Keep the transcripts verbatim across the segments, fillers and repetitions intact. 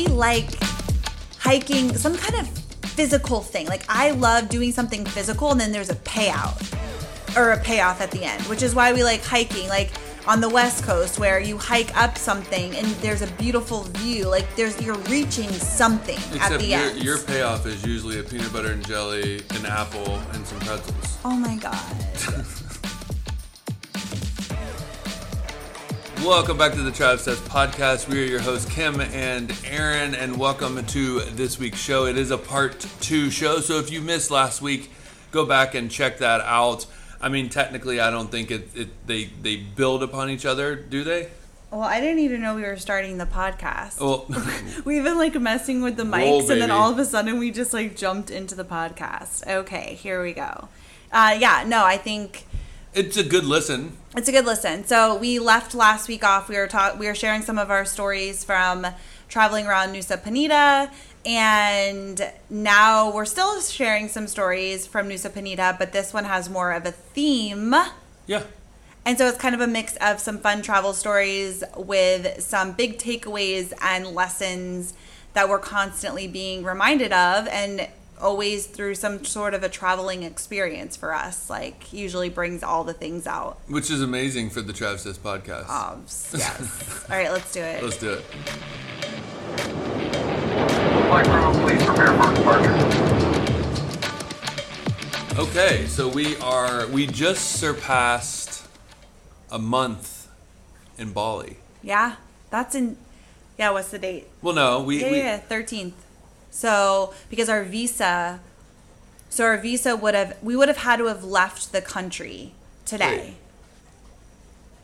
we like hiking, some kind of physical thing. Like I love doing something physical and then there's a payout or a payoff at the end, which is why we like hiking. Like on the West Coast where you hike up something and there's a beautiful view, like there's you're reaching something Except at the your, end. Your payoff is usually a peanut butter and jelly, an apple, and some pretzels. Oh my God. Welcome back to the Trav Cess Podcast. We are your hosts, Kim and Aaron, and welcome to this week's show. It is a part two show, so if you missed last week, go back and check that out. I mean, technically, I don't think it, it they they build upon each other, do they? Well, I didn't even know we were starting the podcast. Well, we've been like messing with the mics, roll, and then all of a sudden, we just like jumped into the podcast. Okay, here we go. Uh, yeah, no, I think... It's a good listen. It's a good listen. So we left last week off. We were talk- We were sharing some of our stories from traveling around Nusa Penida. And now we're still sharing some stories from Nusa Penida, but this one has more of a theme. Yeah. And so it's kind of a mix of some fun travel stories with some big takeaways and lessons that we're constantly being reminded of, and always through some sort of a traveling experience for us, like usually brings all the things out. Which is amazing for the Trav Cess Podcast. Um, yes. All right, let's do it. Let's do it. Flight crew, please prepare for departure. Okay, so we are, we just surpassed a month in Bali. Yeah, that's in, yeah, what's the date? Well, no, we... Yeah, we, yeah, thirteenth. So, because our visa, so our visa would have, we would have had to have left the country today. Wait.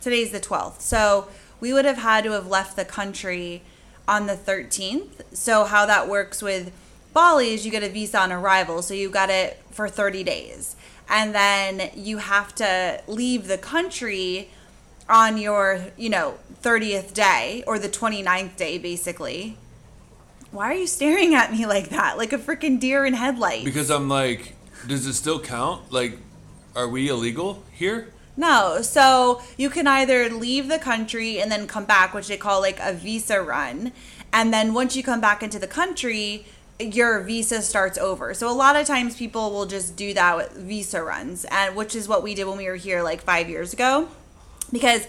Today's the twelfth. So, we would have had to have left the country on the thirteenth. So, how that works with Bali is you get a visa on arrival. So, you got it for thirty days. And then you have to leave the country on your, you know, thirtieth day or the twenty-ninth day, basically. Why are you staring at me like that? Like a freaking deer in headlights. Because I'm like, does it still count? Like, are we illegal here? No. So you can either leave the country and then come back, which they call like a visa run. And then once you come back into the country, your visa starts over. So a lot of times people will just do that with visa runs, and which is what we did when we were here like five years ago. Because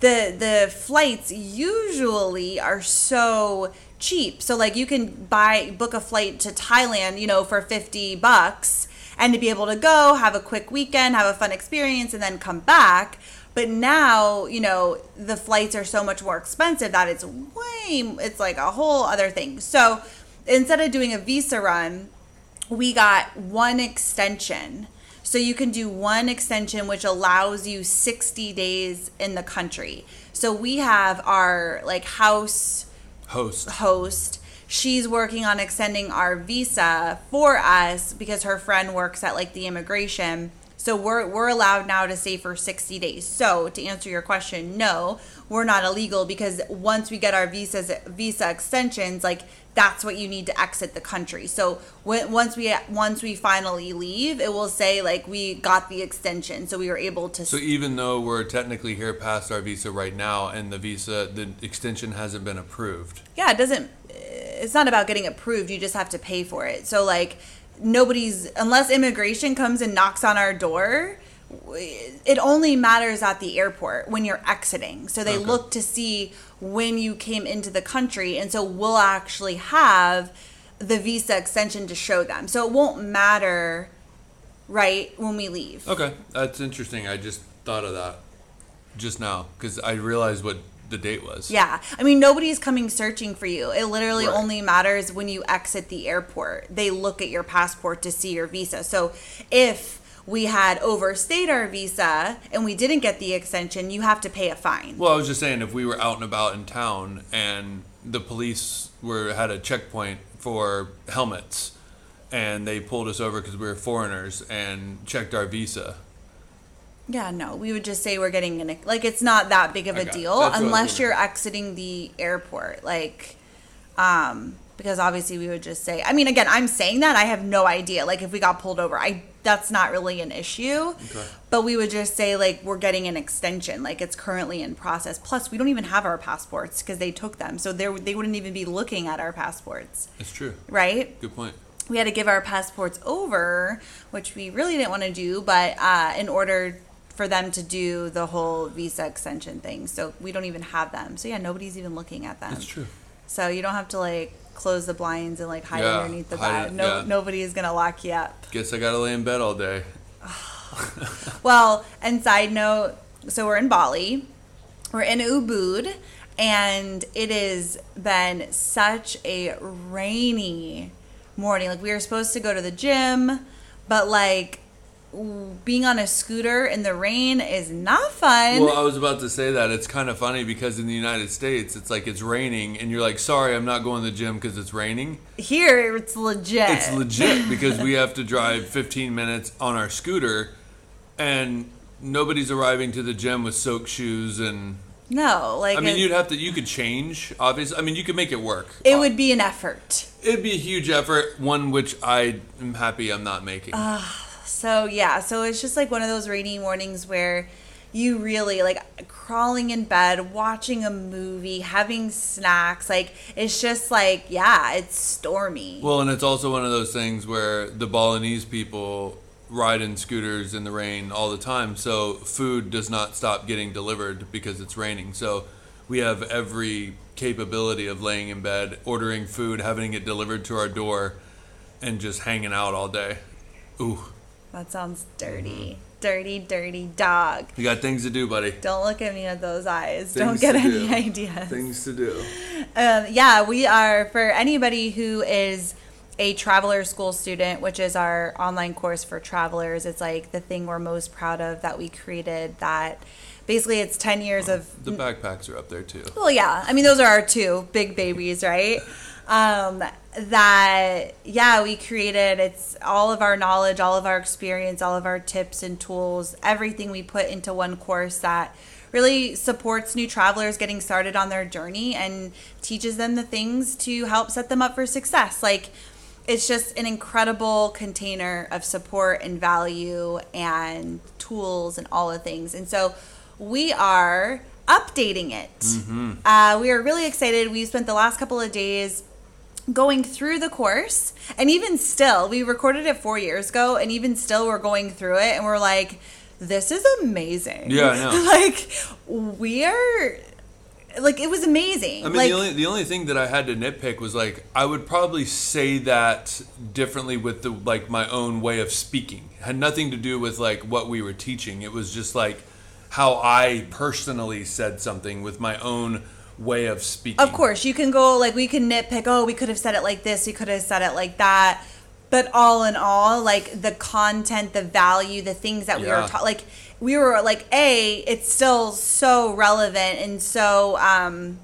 the the flights usually are so cheap. So like you can buy, book a flight to Thailand, you know, for fifty bucks, and to be able to go have a quick weekend, have a fun experience, and then come back. But now, you know, the flights are so much more expensive that it's way, it's like a whole other thing. So instead of doing a visa run, we got one extension. So you can do one extension, which allows you sixty days in the country. So we have our like house Host. Host. She's working on extending our visa for us because her friend works at like the immigration. So we're we're allowed now to stay for sixty days. So to answer your question, no, we're not illegal, because once we get our visas, visa extensions, like that's what you need to exit the country. So when, once we once we finally leave, it will say like we got the extension, so we were able to. So even though we're technically here past our visa right now, and the visa, the extension hasn't been approved. Yeah, it doesn't. It's not about getting approved. You just have to pay for it. So like nobody's, unless immigration comes and knocks on our door. It only matters at the airport when you're exiting. So they okay. look to see when you came into the country. And so we'll actually have the visa extension to show them. So it won't matter, right, when we leave. Okay. That's interesting. I just thought of that just now because I realized what the date was. Yeah. I mean, nobody's coming searching for you. It literally right. only matters when you exit the airport. They look at your passport to see your visa. So if we had overstayed our visa and we didn't get the extension, you have to pay a fine. Well, I was just saying, if we were out and about in town and the police were had a checkpoint for helmets and they pulled us over because we were foreigners and checked our visa. Yeah, no, we would just say we're getting an, like, it's not that big of a deal unless you're exiting the airport. Like, um, because obviously we would just say, I mean, again, I'm saying that I have no idea. Like if we got pulled over, I that's not really an issue. Okay. But we would just say, like, we're getting an extension. Like, it's currently in process. Plus, we don't even have our passports because they took them. So they wouldn't even be looking at our passports. That's true. Right? Good point. We had to give our passports over, which we really didn't want to do, but uh, in order for them to do the whole visa extension thing. So we don't even have them. So, yeah, nobody's even looking at them. That's true. So you don't have to, like, close the blinds and, like, hide yeah, underneath the hide bed. It, no, yeah. Nobody is going to lock you up. Guess I got to lay in bed all day. Well, and side note, so we're in Bali. We're in Ubud. And it has been such a rainy morning. Like, we were supposed to go to the gym, but, like, being on a scooter in the rain is not fun. Well, I was about to say that. It's kind of funny because in the United States, it's like it's raining, and you're like, sorry, I'm not going to the gym because it's raining. Here, it's legit. It's legit because we have to drive fifteen minutes on our scooter, and nobody's arriving to the gym with soaked shoes and... No, like... I mean, you'd have to... You could change, obviously. I mean, you could make it work. It would be an effort. It'd be a huge effort, one which I am happy I'm not making. Uh, so, yeah. So, it's just, like, one of those rainy mornings where you really, like, crawling in bed, watching a movie, having snacks. Like, it's just, like, yeah, it's stormy. Well, and it's also one of those things where the Balinese people... ride in scooters in the rain all the time, so food does not stop getting delivered because it's raining. So we have every capability of laying in bed, ordering food, having it delivered to our door, and just hanging out all day. Ooh. That sounds dirty. Mm-hmm. Dirty, dirty dog. You got things to do, buddy. Don't look at me with those eyes. Things Don't get any do. ideas. Things to do. Um, yeah, we are, for anybody who is... a Traveler School student, which is our online course for travelers. It's like the thing we're most proud of that we created, that basically it's ten years oh, of... The backpacks are up there too. Well, yeah. I mean, those are our two big babies, right? Um, that, yeah, we created, it's all of our knowledge, all of our experience, all of our tips and tools, everything we put into one course that really supports new travelers getting started on their journey and teaches them the things to help set them up for success. Like, it's just an incredible container of support and value and tools and all the things. And so we are updating it. Mm-hmm. Uh, we are really excited. We spent the last couple of days going through the course. And even still, we recorded it four years ago. And even still, we're going through it. And we're like, this is amazing. Yeah, I know. Like, we are... Like, it was amazing. I mean, like, the only the only thing that I had to nitpick was, like, I would probably say that differently with, the like, my own way of speaking. It had nothing to do with, like, what we were teaching. It was just, like, how I personally said something with my own way of speaking. Of course. You can go, like, we can nitpick, oh, we could have said it like this. We could have said it like that. But all in all, like, the content, the value, the things that we yeah. were taught, like... We were like, A, it's still so relevant and so um,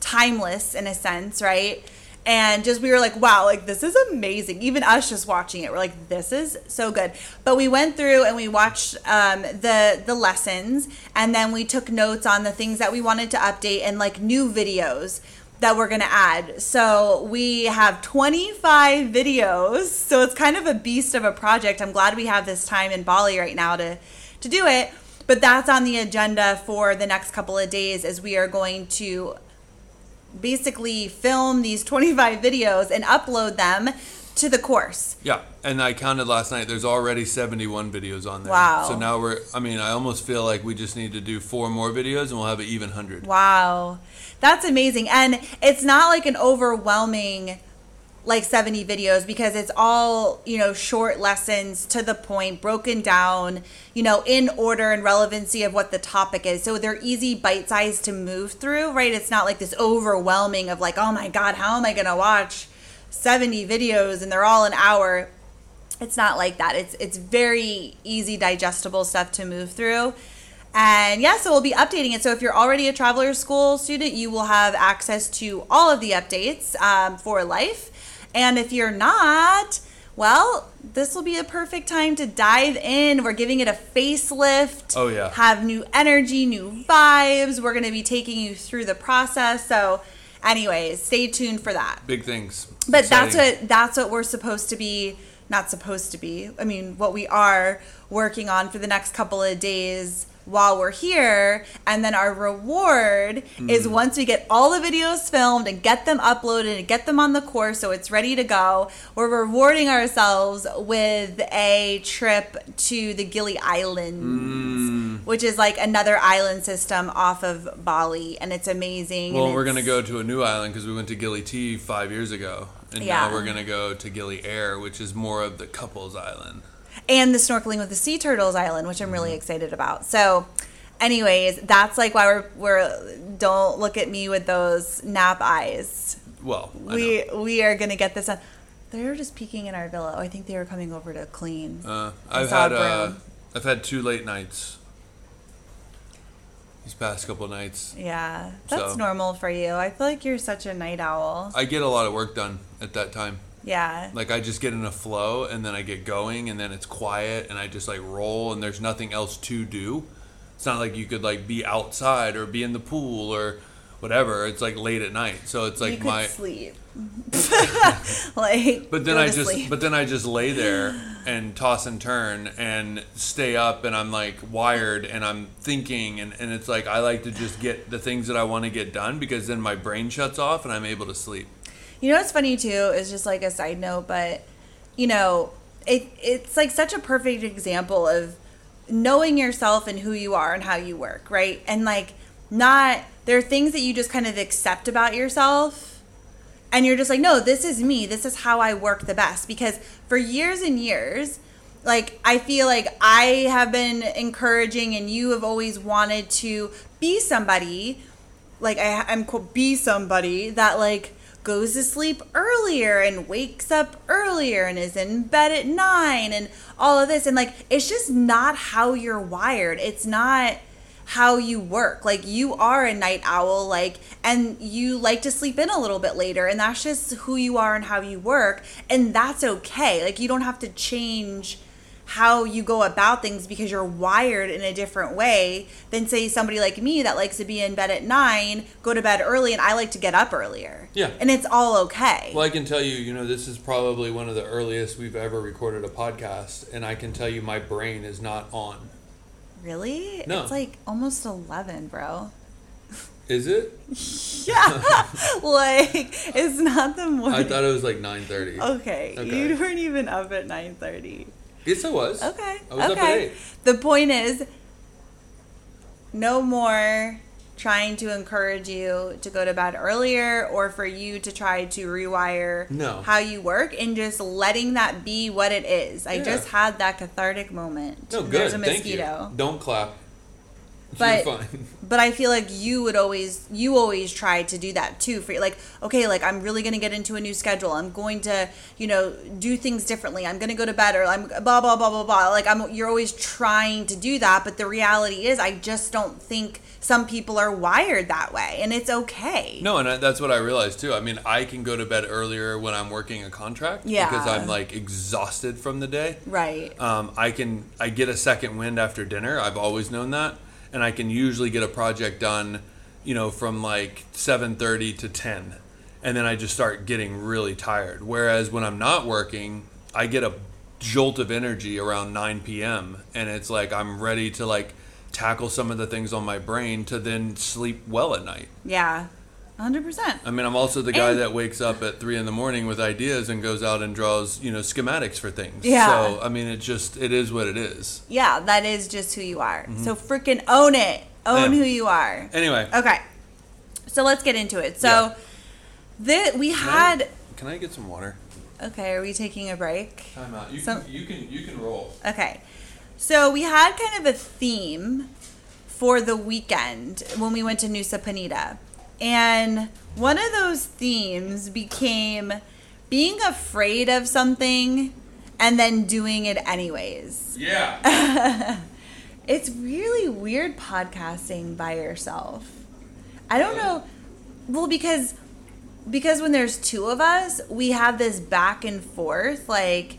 timeless in a sense, right? And just we were like, wow, like this is amazing. Even us just watching it, we're like, this is so good. But we went through and we watched um, the the lessons, and then we took notes on the things that we wanted to update and like new videos that we're going to add. So we have twenty-five videos. So it's kind of a beast of a project. I'm glad we have this time in Bali right now to... to do it, but that's on the agenda for the next couple of days as we are going to basically film these twenty-five videos and upload them to the course. Yeah, and I counted last night, there's already seventy-one videos on there. Wow. So now we're, I mean, I almost feel like we just need to do four more videos and we'll have an even one hundred. Wow, that's amazing. And it's not like an overwhelming like seventy videos because it's all, you know, short lessons to the point, broken down, you know, in order and relevancy of what the topic is. So they're easy bite-sized to move through, right? It's not like this overwhelming of like, oh my God, how am I going to watch seventy videos and they're all an hour? It's not like that. It's it's very easy, digestible stuff to move through. And yeah, so we'll be updating it. So if you're already a Traveler School student, you will have access to all of the updates um, for life. And if you're not, well, this will be a perfect time to dive in. We're giving it a facelift. Oh, yeah. Have new energy, new vibes. We're going to be taking you through the process. So anyways, stay tuned for that. Big things. But exciting. that's what that's what we're supposed to be not supposed to be. I mean, what we are working on for the next couple of days while we're here, and then our reward mm. is once we get all the videos filmed and get them uploaded and get them on the course so it's ready to go, we're rewarding ourselves with a trip to the Gili Islands, mm. which is like another island system off of Bali, and it's amazing. Well, it's, we're going to go to a new island because we went to Gili Tea five years ago, and yeah. now we're going to go to Gili Air, which is more of the couples island. And the snorkeling with the sea turtles island, which I'm really excited about. So anyways, that's like why we're, we're don't look at me with those nap eyes. Well, I we know. we are going to get this on. They were just peeking in our villa. Oh, I think they were coming over to clean. Uh, I've had uh, I've had two late nights these past couple nights. Yeah, that's so. normal for you. I feel like you're such a night owl. I get a lot of work done at that time. Yeah. Like, I just get in a flow, and then I get going, and then it's quiet, and I just, like, roll, and there's nothing else to do. It's not like you could, like, be outside or be in the pool or whatever. It's, like, late at night. So it's, like, you my... You could sleep. like, but then I just, sleep. But then I just lay there and toss and turn and stay up, and I'm, like, wired, and I'm thinking, and, and it's, like, I like to just get the things that I want to get done because then my brain shuts off, and I'm able to sleep. You know what's funny, too, is just like a side note, but, you know, it it's like such a perfect example of knowing yourself and who you are and how you work, right? And like not, there are things that you just kind of accept about yourself and you're just like, no, this is me. This is how I work the best. Because for years and years, like I feel like I have been encouraging and you have always wanted to be somebody, like I, I'm called be somebody that like, goes to sleep earlier and wakes up earlier and is in bed at nine and all of this. And like, it's just not how you're wired. It's not how you work. Like you are a night owl, like, and you like to sleep in a little bit later, and that's just who you are and how you work. And that's okay. Like you don't have to change how you go about things because you're wired in a different way than say somebody like me that likes to be in bed at nine, go to bed early, and I like to get up earlier. Yeah. And it's all okay. Well, I can tell you, you know, this is probably one of the earliest we've ever recorded a podcast, and I can tell you my brain is not on. Really? No. It's like almost eleven, bro. Is it? Yeah. Like, it's not the morning. I thought it was like nine thirty. Okay. okay. You weren't even up at nine thirty. Yes, I was. Okay. I was okay. up at eight. The point is, no more trying to encourage you to go to bed earlier or for you to try to rewire no. how you work and just letting that be what it is. I yeah. just had that cathartic moment. No, good. There's a mosquito. Thank you. Don't clap. But, You're fine. But I feel like you would always, you always try to do that too. For like, okay, like I'm really going to get into a new schedule. I'm going to, you know, do things differently. I'm going to go to bed or I'm blah, blah, blah, blah, blah. Like I'm, you're always trying to do that. But the reality is I just don't think some people are wired that way, and it's okay. No. And I, that's what I realized too. I mean, I can go to bed earlier when I'm working a contract yeah. because I'm like exhausted from the day. Right. Um, I can, I get a second wind after dinner. I've always known that. And I can usually get a project done, you know, from like seven thirty to ten. And then I just start getting really tired. Whereas when I'm not working, I get a jolt of energy around nine p.m. And it's like I'm ready to like tackle some of the things on my brain to then sleep well at night. Yeah, one hundred percent. I mean, I'm also the guy and- that wakes up at three in the morning with ideas and goes out and draws, you know, schematics for things. Yeah. So, I mean, it just, it is what it is. Yeah, that is just who you are. Mm-hmm. So freaking own it. Own who you are. Anyway. Okay. So let's get into it. So, yeah. the, we can had... I, can I get some water? Okay, are we taking a break? Time out. You, so, can, you, can, you can roll. Okay. So, we had kind of a theme for the weekend when we went to Nusa Penida. And one of those themes became being afraid of something and then doing it anyways. Yeah. It's really weird podcasting by yourself. I don't know. Well, because because when there's two of us, we have this back and forth, like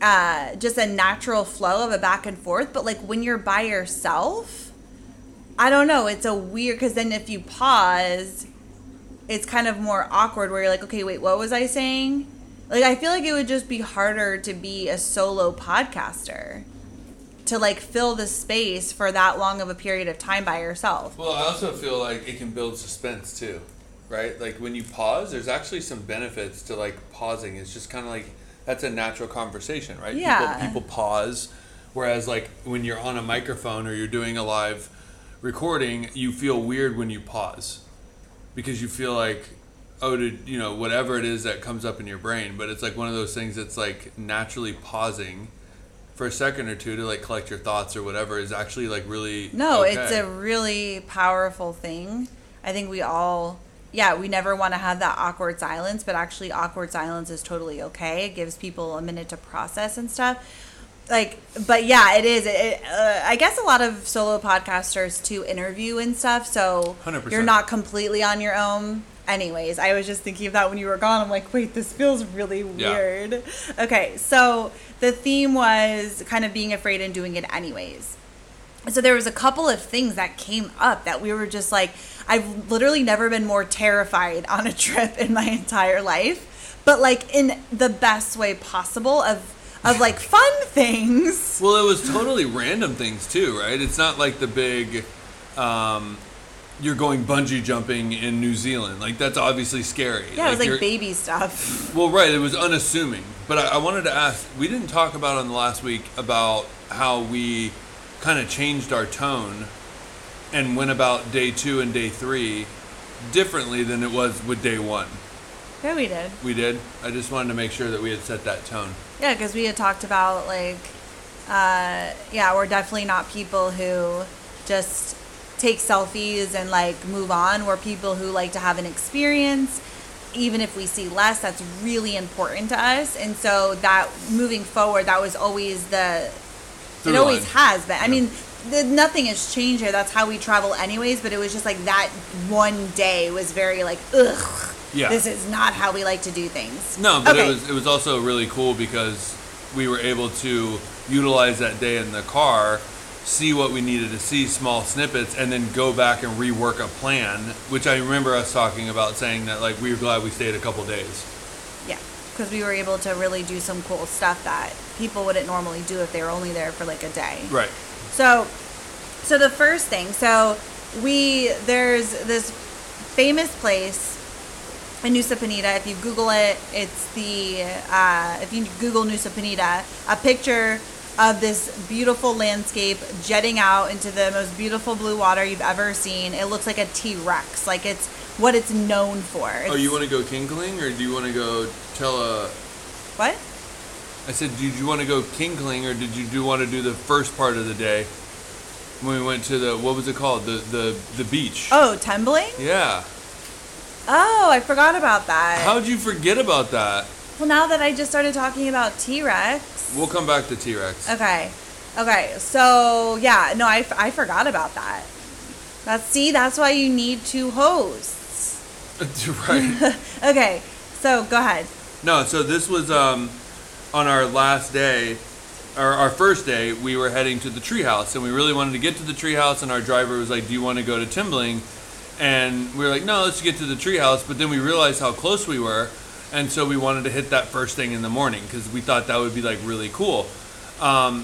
uh, just a natural flow of a back and forth. But like when you're by yourself... I don't know. It's a weird, because then if you pause, it's kind of more awkward where you're like, okay, wait, what was I saying? Like, I feel like it would just be harder to be a solo podcaster, to, like, fill the space for that long of a period of time by yourself. Well, I also feel like it can build suspense, too, right? Like, when you pause, there's actually some benefits to, like, pausing. It's just kind of like, that's a natural conversation, right? Yeah. People, people pause, whereas, like, when you're on a microphone or you're doing a live recording, you feel weird when you pause because you feel like... oh, to, you know, whatever it is that comes up in your brain. But it's like one of those things that's like naturally pausing for a second or two to like collect your thoughts or whatever is actually like really No, okay. It's a really powerful thing. I think we all, yeah, we never want to have that awkward silence, but actually awkward silence is totally okay. It gives people a minute to process and stuff. Like, but yeah, it is. It, it, uh, I guess a lot of solo podcasters too interview and stuff, so one hundred percent You're not completely on your own. Anyways, I was just thinking of that when you were gone. I'm like, wait, this feels really weird. Yeah. Okay, so the theme was kind of being afraid and doing it anyways. So there was a couple of things that came up that we were just like, I've literally never been more terrified on a trip in my entire life, but like in the best way possible of of like fun things. Well, it was totally random things too, right? It's not like the big... Um, you're going bungee jumping in New Zealand. Like, that's obviously scary. Yeah, like, it was like baby stuff. Well, right. It was unassuming. But I, I wanted to ask, we didn't talk about on the last week about how we kind of changed our tone and went about day two and day three differently than it was with day one. Yeah, we did. We did. I just wanted to make sure that we had set that tone. Yeah, because we had talked about, like, uh, yeah, we're definitely not people who just... take selfies and like move on. We're people who like to have an experience, even if we see less. That's really important to us, and so that moving forward, that was always the Through it always line. Has been. Yeah. I mean, the, nothing has changed here. That's how we travel, anyways. But it was just like that one day was very like, ugh, yeah. This is not how we like to do things. No, but okay. it was it was also really cool because we were able to utilize that day in the car. See what we needed to see, small snippets, and then go back and rework a plan, which I remember us talking about, saying that like we were glad we stayed a couple days. Yeah, because we were able to really do some cool stuff that people wouldn't normally do if they were only there for like a day. Right. So, so the first thing, so we there's this famous place in Nusa Penida. If you Google it, it's the uh, if you Google Nusa Penida, a picture of this beautiful landscape jetting out into the most beautiful blue water you've ever seen. It looks like a T-Rex. Like, it's what it's known for. It's, oh, you want to go kinkling, or do you want to go tell a... What? I said, did you want to go kinkling, or did you do want to do the first part of the day when we went to the, what was it called? The the, the beach. Oh, Tembeling? Yeah. Oh, I forgot about that. How'd you forget about that? Well, now that I just started talking about T-Rex. We'll come back to T-Rex. Okay. Okay. So, yeah. No, I, f- I forgot about that. That's, see, that's why you need two hosts. Right. Okay. So, go ahead. No, so this was um, on our last day, or our first day, we were heading to the treehouse, and we really wanted to get to the treehouse, and our driver was like, do you want to go to Tembeling? And we were like, no, let's get to the treehouse, but then we realized how close we were. And so we wanted to hit that first thing in the morning because we thought that would be like really cool. Um,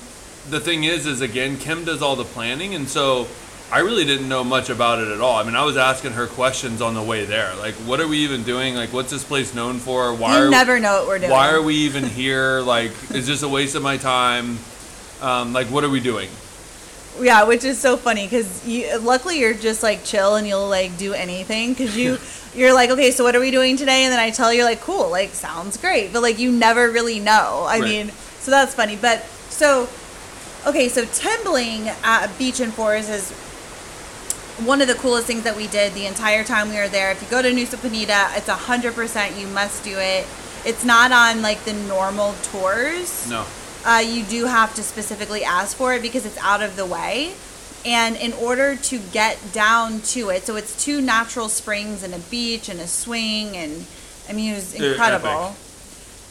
the thing is, is again, Kim does all the planning. And so I really didn't know much about it at all. I mean, I was asking her questions on the way there. Like, what are we even doing? Like, what's this place known for? Why you are never we, know what we're doing. Why are we even here? Like, is this a waste of my time? Um, like, what are we doing? Yeah, which is so funny because you, luckily you're just like chill and you'll like do anything because you... You're like, okay, so what are we doing today? And then I tell you, like, cool, like, sounds great. But, like, you never really know. I right. mean, so that's funny. But, so, okay, so Tembeling uh, Beach and Forest is one of the coolest things that we did the entire time we were there. If you go to Nusa Penida, it's one hundred percent you must do it. It's not on, like, the normal tours. No. Uh, you do have to specifically ask for it because it's out of the way. And in order to get down to it, so it's two natural springs and a beach and a swing, and I mean, it was incredible.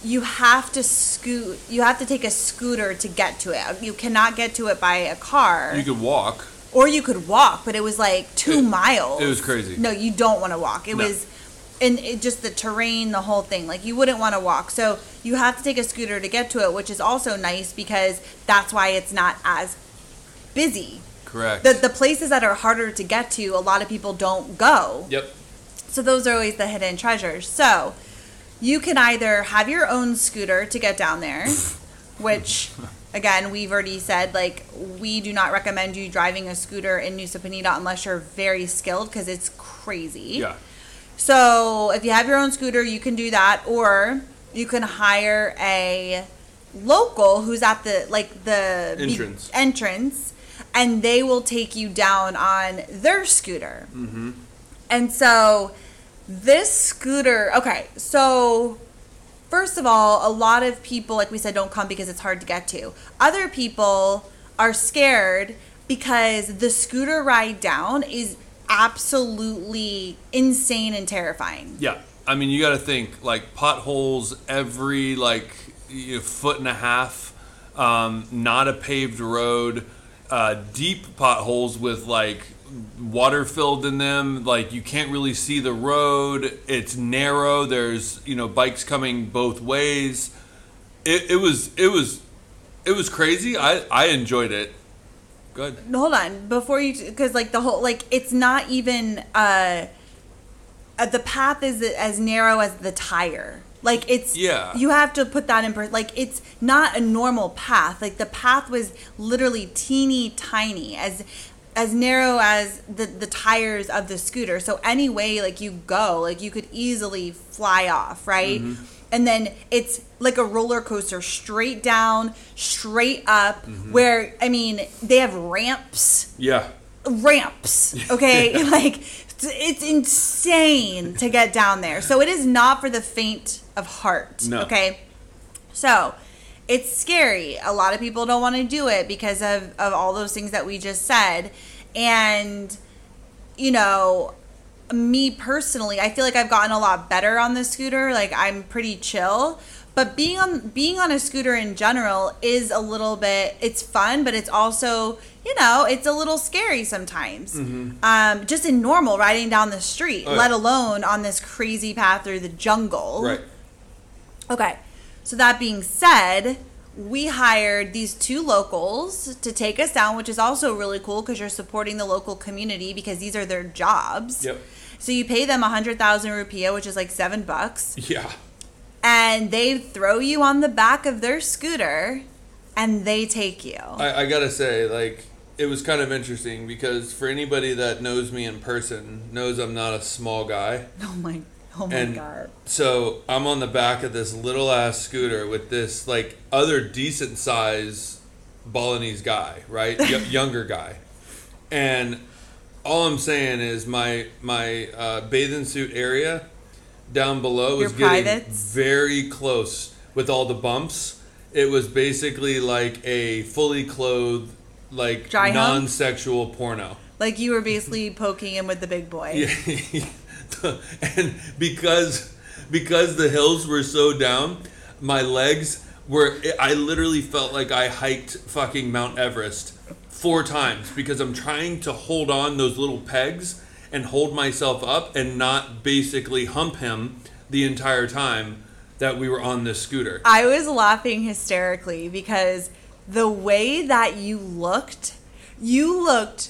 You have to scoot, you have to take a scooter to get to it. You cannot get to it by a car. You could walk. Or you could walk, but it was like two it, miles. It was crazy. No, you don't want to walk. It no. was and it just the terrain, the whole thing, like you wouldn't want to walk. So you have to take a scooter to get to it, which is also nice because that's why it's not as busy. Correct. The the places that are harder to get to, a lot of people don't go. Yep. So those are always the hidden treasures. So you can either have your own scooter to get down there, which again, we've already said, like, we do not recommend you driving a scooter in Nusa Penida unless you're very skilled because it's crazy. Yeah. So if you have your own scooter, you can do that, or you can hire a local who's at the like the entrance, be- entrance and they will take you down on their scooter. Mm-hmm. And so this scooter, okay, so first of all, a lot of people, like we said, don't come because it's hard to get to. Other people are scared because the scooter ride down is absolutely insane and terrifying. Yeah. I mean, you got to think, like, potholes every, like, you know, foot and a half, um, not a paved road, uh, deep potholes with, like, water filled in them, like you can't really see the road, it's narrow, there's, you know, bikes coming both ways. It, it was it was it was crazy. I i enjoyed it. Good, hold on before you, because like the whole, like, it's not even uh the path is as narrow as the tire. Like, it's, yeah. You have to put that in, per- like, it's not a normal path. Like, the path was literally teeny tiny, as as narrow as the, the tires of the scooter. So any way, like, you go, like, you could easily fly off, right? Mm-hmm. And then it's like a roller coaster, straight down, straight up, mm-hmm. where, I mean, they have ramps. Yeah. Ramps, okay? Yeah. Like, it's insane to get down there. So it is not for the faint of heart, no. Okay? So it's scary. A lot of people don't want to do it because of, of all those things that we just said. And, you know, me personally, I feel like I've gotten a lot better on the scooter. Like, I'm pretty chill. But being on being on a scooter in general is a little bit, it's fun, but it's also, you know, it's a little scary sometimes. Mm-hmm. Um, just in normal riding down the street, oh, let yeah. alone on this crazy path through the jungle. Right. Okay. So that being said, we hired these two locals to take us down, which is also really cool because you're supporting the local community because these are their jobs. Yep. So you pay them one hundred thousand rupiah, which is like seven bucks. Yeah. And they throw you on the back of their scooter and they take you. I, I got to say, like, it was kind of interesting because for anybody that knows me in person knows I'm not a small guy. Oh, my God. Oh my and God. So I'm on the back of this little ass scooter with this, like, other decent size Balinese guy, right? Y- younger guy. And all I'm saying is my my uh, bathing suit area down below was getting very close with all the bumps. It was basically like a fully clothed, like, dry non-sexual hump? Porno. Like, you were basically poking him with the big boy. Yeah. And because because the hills were so down, my legs were, I literally felt like I hiked fucking Mount Everest four times because I'm trying to hold on those little pegs and hold myself up and not basically hump him the entire time that we were on this scooter. I was laughing hysterically because the way that you looked, you looked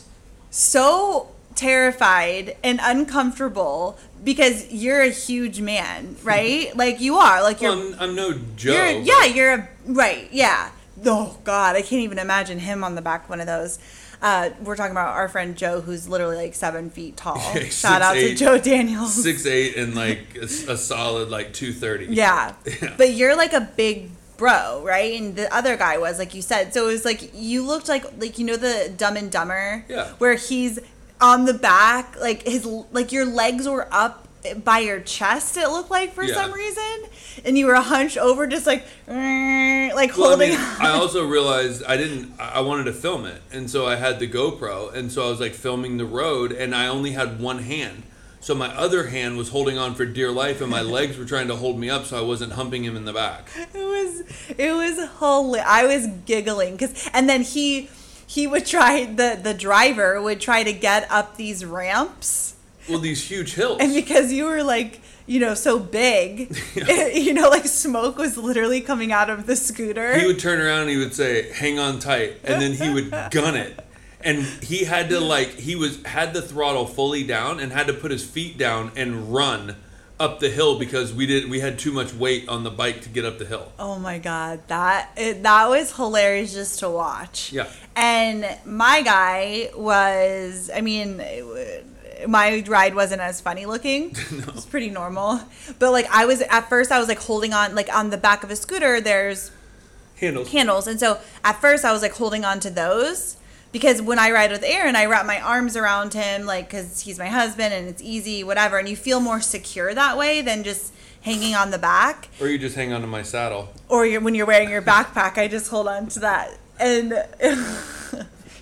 so terrified and uncomfortable because you're a huge man, right? Like, you are, like, you're, well, I'm, I'm no Joe. You're, yeah, you're a, right, yeah. Oh God, I can't even imagine him on the back of one of those. Uh, we're talking about our friend Joe, who's literally like seven feet tall. Yeah, shout out eight, to Joe Daniels, six eight and like a, a solid like two thirty. Yeah. Yeah, but you're like a big bro, right? And the other guy was, like you said, so it was like you looked like like you know the Dumb and Dumber, yeah, where he's on the back, like his, like your legs were up by your chest, it looked like, for yeah. some reason, and you were hunched over, just like, like well, holding. I, mean, I also realized I didn't. I wanted to film it, and so I had the GoPro, and so I was like filming the road, and I only had one hand, so my other hand was holding on for dear life, and my legs were trying to hold me up, so I wasn't humping him in the back. It was, it was holy. I was giggling because, and then he. He would try, the, the driver would try to get up these ramps. Well, these huge hills. And because you were like, you know, so big, yeah. you know, like smoke was literally coming out of the scooter. He would turn around and he would say, hang on tight. And then he would gun it. And he had to like, he was, had the throttle fully down and had to put his feet down and run up the hill because we did, we had too much weight on the bike to get up the hill. Oh my God. That, it, that was hilarious just to watch. Yeah. And my guy was, I mean, it would, my ride wasn't as funny looking. No. It was pretty normal. But like I was, at first I was like holding on, like on the back of a scooter, there's handles. handles. And so at first I was like holding on to those because when I ride with Aaron, I wrap my arms around him, like, cause he's my husband and it's easy, whatever. And you feel more secure that way than just hanging on the back. Or you just hang on to my saddle. Or you're, when you're wearing your backpack, I just hold on to that. And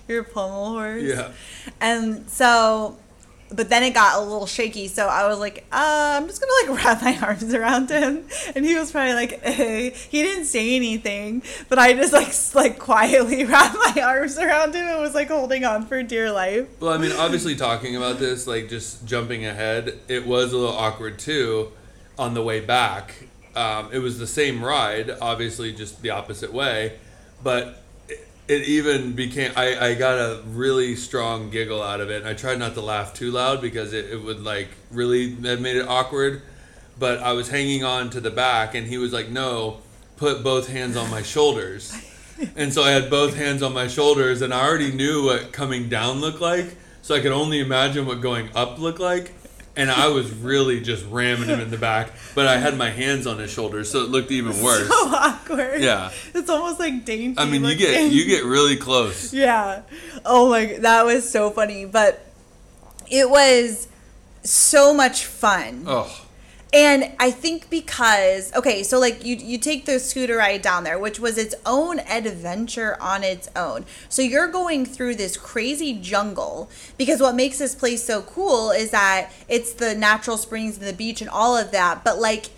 you're a pommel horse. Yeah. And so... But then it got a little shaky, so I was like, uh, I'm just going to, like, wrap my arms around him. And he was probably like, hey. He didn't say anything, but I just, like, like quietly wrapped my arms around him and was, like, holding on for dear life. Well, I mean, obviously talking about this, like, just jumping ahead, it was a little awkward, too, on the way back. Um, it was the same ride, obviously just the opposite way, but... It even became, I, I got a really strong giggle out of it. And I tried not to laugh too loud because it, it would like really have made it awkward. But I was hanging on to the back and he was like, no, put both hands on my shoulders. And so I had both hands on my shoulders and I already knew what coming down looked like. So I could only imagine what going up looked like. And I was really just ramming him in the back, but I had my hands on his shoulders, so it looked even worse. So awkward. Yeah. It's almost like dainty. I mean, looking. you get you get really close. Yeah. Oh my, that was so funny, but it was so much fun. Oh. And I think because okay, so like you you take the scooter ride down there, which was its own adventure on its own. So you're going through this crazy jungle because what makes this place so cool is that it's the natural springs and the beach and all of that, but like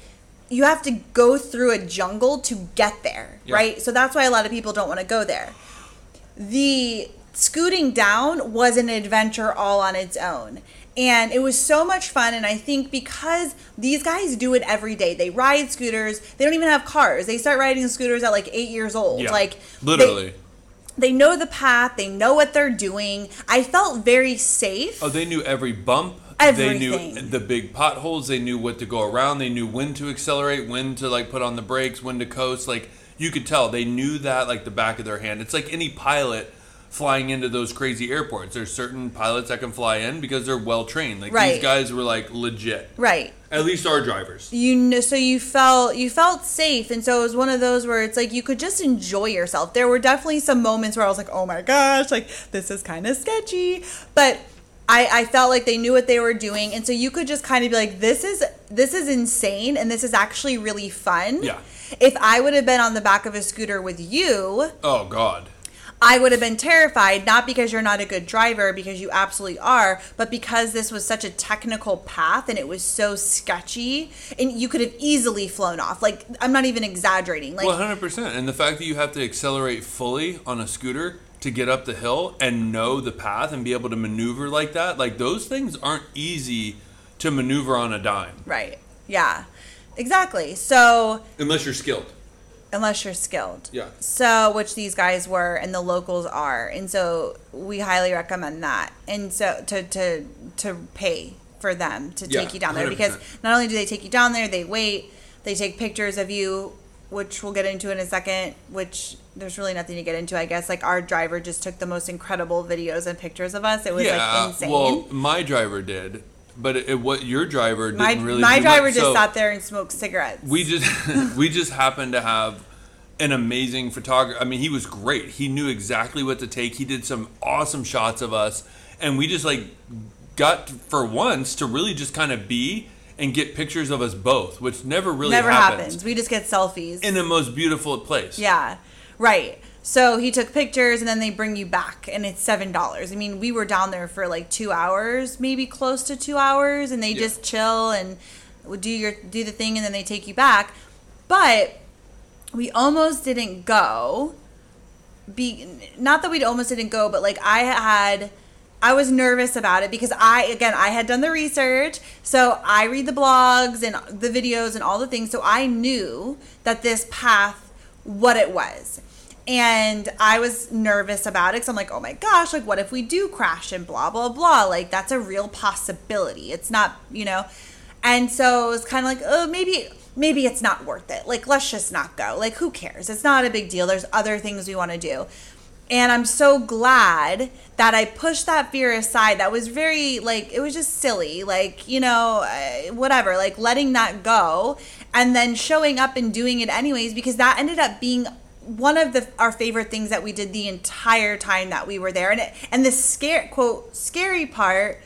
you have to go through a jungle to get there, yeah. right? So that's why a lot of people don't want to go there. The scooting down was an adventure all on its own. And it was so much fun, and I think because these guys do it every day. They ride scooters. They don't even have cars. They start riding scooters at like eight years old. Yeah, like literally. They, they know the path. They know what they're doing. I felt very safe. Oh, they knew every bump. Everything. They knew the big potholes. They knew what to go around. They knew when to accelerate, when to like put on the brakes, when to coast. Like you could tell. They knew that like the back of their hand. It's like any pilot flying into those crazy airports. There's certain pilots that can fly in because they're well trained. Like right. These guys were like legit. Right. At least our drivers. You know, so you felt you felt safe, and so it was one of those where it's like you could just enjoy yourself. There were definitely some moments where I was like, "Oh my gosh, like this is kind of sketchy," but I, I felt like they knew what they were doing, and so you could just kind of be like, "This is this is insane, and this is actually really fun." Yeah. If I would have been on the back of a scooter with you, oh God. I would have been terrified, not because you're not a good driver, because you absolutely are, but because this was such a technical path and it was so sketchy and you could have easily flown off. Like, I'm not even exaggerating. Like, well, one hundred percent. And the fact that you have to accelerate fully on a scooter to get up the hill and know the path and be able to maneuver like that, like those things aren't easy to maneuver on a dime. Right. Yeah, exactly. So unless you're skilled. Unless you're skilled. Yeah. So, which these guys were and the locals are. And so we highly recommend that. And so to to, to pay for them to yeah, take you down there. one hundred percent. Because not only do they take you down there, they wait. They take pictures of you, which we'll get into in a second, which there's really nothing to get into, I guess. Like our driver just took the most incredible videos and pictures of us. It was yeah, like insane. Well, my driver did. But it, it, what your driver didn't my, really. My do driver much. just so sat there and smoked cigarettes. We just we just happened to have an amazing photographer. I mean, he was great. He knew exactly what to take. He did some awesome shots of us, and we just like got to, for once to really just kind of be and get pictures of us both, which never really never happens. happens. We just get selfies in the most beautiful place. Yeah, right. So he took pictures, and then they bring you back, and it's seven dollars. I mean, we were down there for like two hours, maybe close to two hours, and they yeah. just chill and do your do the thing, and then they take you back. But we almost didn't go. Be, not that we almost didn't go, but like I had I was nervous about it because I, again, I had done the research. So I read the blogs and the videos and all the things. So I knew that this path, what it was. And I was nervous about it because I'm like, oh my gosh, like what if we do crash and blah, blah, blah. Like that's a real possibility. It's not, you know. And so it was kind of like, oh, maybe, maybe it's not worth it. Like, let's just not go. Like, who cares? It's not a big deal. There's other things we want to do. And I'm so glad that I pushed that fear aside. That was very, like, it was just silly. Like, you know, whatever. Like, letting that go and then showing up and doing it anyways, because that ended up being one of the our favorite things that we did the entire time that we were there. And it, and the scare, quote, scary part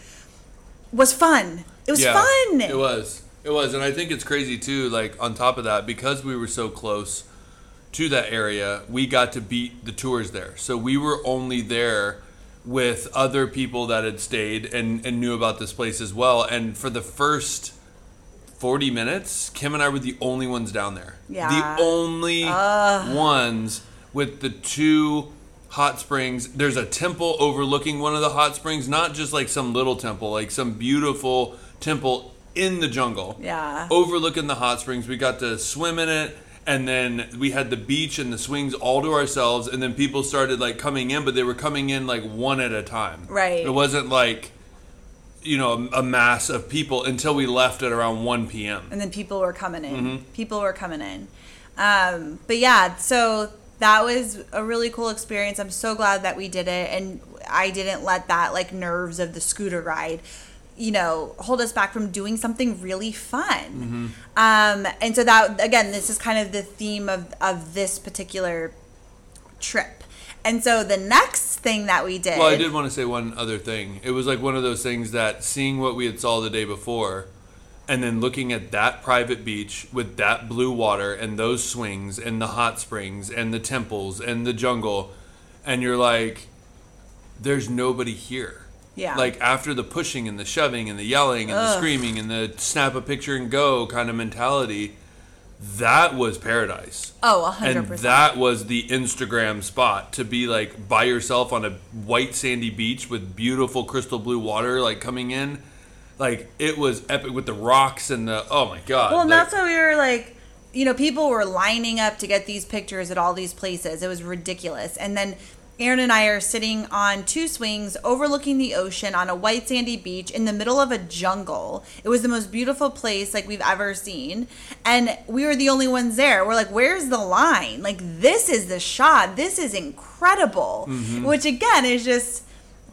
was fun. It was yeah, fun. It was. It was. And I think it's crazy, too, like, on top of that, because we were so close to that area, we got to beat the tours there. So we were only there with other people that had stayed and, and knew about this place as well. And for the first forty minutes, Kim and I were the only ones down there. Yeah. The only uh. ones with the two hot springs. There's a temple overlooking one of the hot springs, not just like some little temple, like some beautiful temple in the jungle. Yeah. Overlooking the hot springs. We got to swim in it. And then we had the beach and the swings all to ourselves. And then people started, like, coming in, but they were coming in, like, one at a time. Right. It wasn't, like, you know, a mass of people until we left at around one p.m. And then people were coming in. Mm-hmm. People were coming in. Um, but, yeah, so that was a really cool experience. I'm so glad that we did it. And I didn't let that, like, nerves of the scooter ride, you know, hold us back from doing something really fun. Mm-hmm. Um, and so that, again, this is kind of the theme of, of this particular trip. And so the next thing that we did... Well, I did want to say one other thing. It was like one of those things that seeing what we had saw the day before and then looking at that private beach with that blue water and those swings and the hot springs and the temples and the jungle, and you're like, there's nobody here. Yeah. Like, after the pushing and the shoving and the yelling and Ugh. the screaming and the snap a picture and go kind of mentality, that was paradise. Oh, one hundred percent. And that was the Instagram spot to be, like, by yourself on a white sandy beach with beautiful crystal blue water, like, coming in. Like, it was epic with the rocks and the, oh, my God. Well, and like, that's why we were, like, you know, people were lining up to get these pictures at all these places. It was ridiculous. And then Aaron and I are sitting on two swings overlooking the ocean on a white sandy beach in the middle of a jungle. It was the most beautiful place like we've ever seen. And we were the only ones there. We're like, where's the line? Like, this is the shot. This is incredible. Mm-hmm. Which, again, is just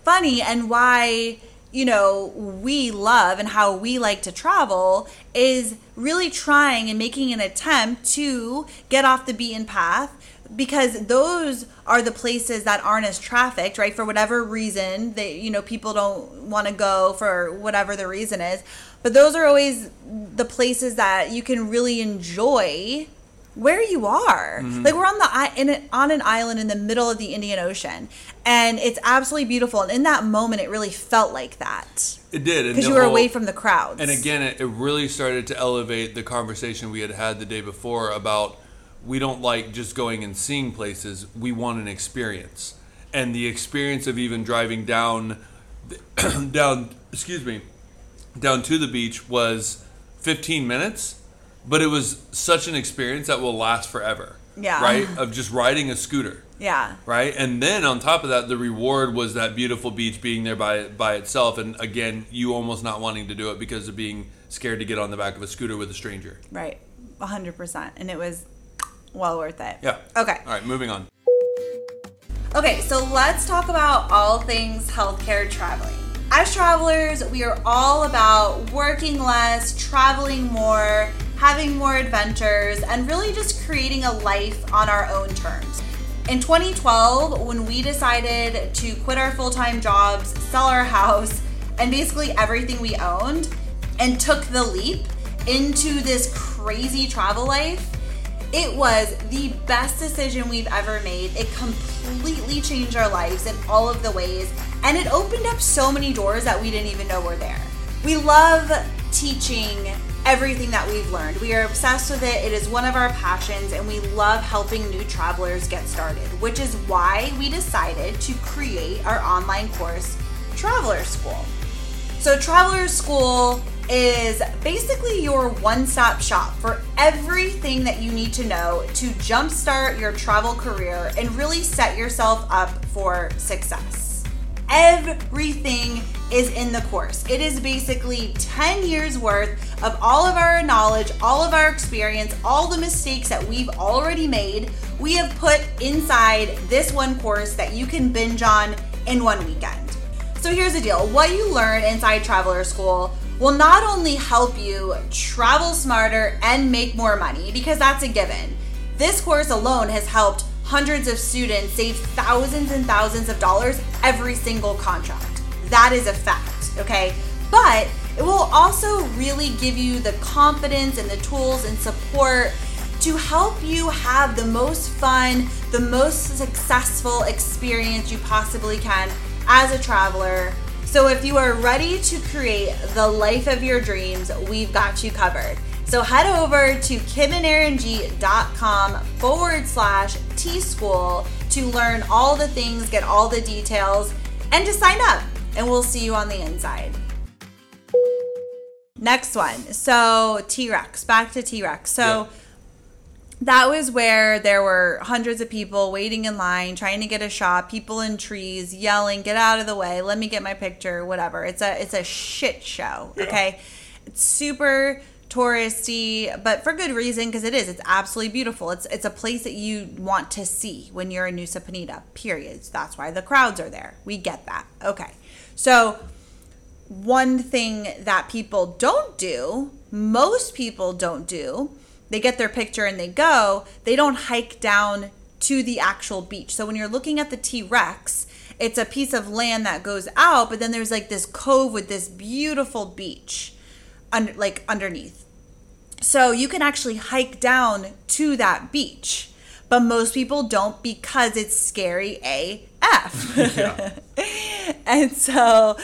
funny, and why, you know, we love and how we like to travel is really trying and making an attempt to get off the beaten path. Because those are the places that aren't as trafficked, right? For whatever reason, they, you know, people don't want to go for whatever the reason is. But those are always the places that you can really enjoy where you are. Mm-hmm. Like, we're on the in a, on an island in the middle of the Indian Ocean, and it's absolutely beautiful. And in that moment, it really felt like that. It did, because you were whole, away from the crowds. And again, it, it really started to elevate the conversation we had had the day before about, we don't like just going and seeing places. We want an experience. And the experience of even driving down, down, excuse me, down to the beach was fifteen minutes, but it was such an experience that will last forever. Yeah. Right? Of just riding a scooter. Yeah. Right? And then on top of that, the reward was that beautiful beach being there by by itself. And again, you almost not wanting to do it because of being scared to get on the back of a scooter with a stranger. Right. one hundred percent. And it was well worth it. Yeah. Okay. All right, moving on. Okay, so let's talk about all things healthcare traveling. As travelers, we are all about working less, traveling more, having more adventures, and really just creating a life on our own terms. In twenty twelve, when we decided to quit our full-time jobs, sell our house, and basically everything we owned, and took the leap into this crazy travel life, it was the best decision we've ever made. It completely changed our lives in all of the ways, and it opened up so many doors that we didn't even know were there. We love teaching everything that we've learned. We are obsessed with it. It is one of our passions, and we love helping new travelers get started, which is why we decided to create our online course, Traveler School. So Traveler School is basically your one-stop shop for everything that you need to know to jumpstart your travel career and really set yourself up for success. Everything is in the course. It is basically ten years worth of all of our knowledge, all of our experience, all the mistakes that we've already made, we have put inside this one course that you can binge on in one weekend. So here's the deal. What you learn inside Traveler School will not only help you travel smarter and make more money, because that's a given. This course alone has helped hundreds of students save thousands and thousands of dollars every single contract. That is a fact, okay? But it will also really give you the confidence and the tools and support to help you have the most fun, the most successful experience you possibly can as a traveler. So if you are ready to create the life of your dreams, we've got you covered. So head over to kimandering.com forward slash T-School to learn all the things, get all the details, and to sign up. And we'll see you on the inside. Next one. So T-Rex, back to T-Rex. So yeah. That was where there were hundreds of people waiting in line, trying to get a shot, people in trees, yelling, get out of the way, let me get my picture, whatever. It's a it's a shit show, yeah. Okay? It's super touristy, but for good reason, because it is. It's absolutely beautiful. It's it's a place that you want to see when you're in Nusa Penida, period. That's why the crowds are there. We get that. Okay. So one thing that people don't do, most people don't do, they get their picture and they go, they don't hike down to the actual beach. So when you're looking at the T-Rex, it's a piece of land that goes out, but then there's like this cove with this beautiful beach under, like underneath. So you can actually hike down to that beach, but most people don't because it's scary A F. Yeah. And so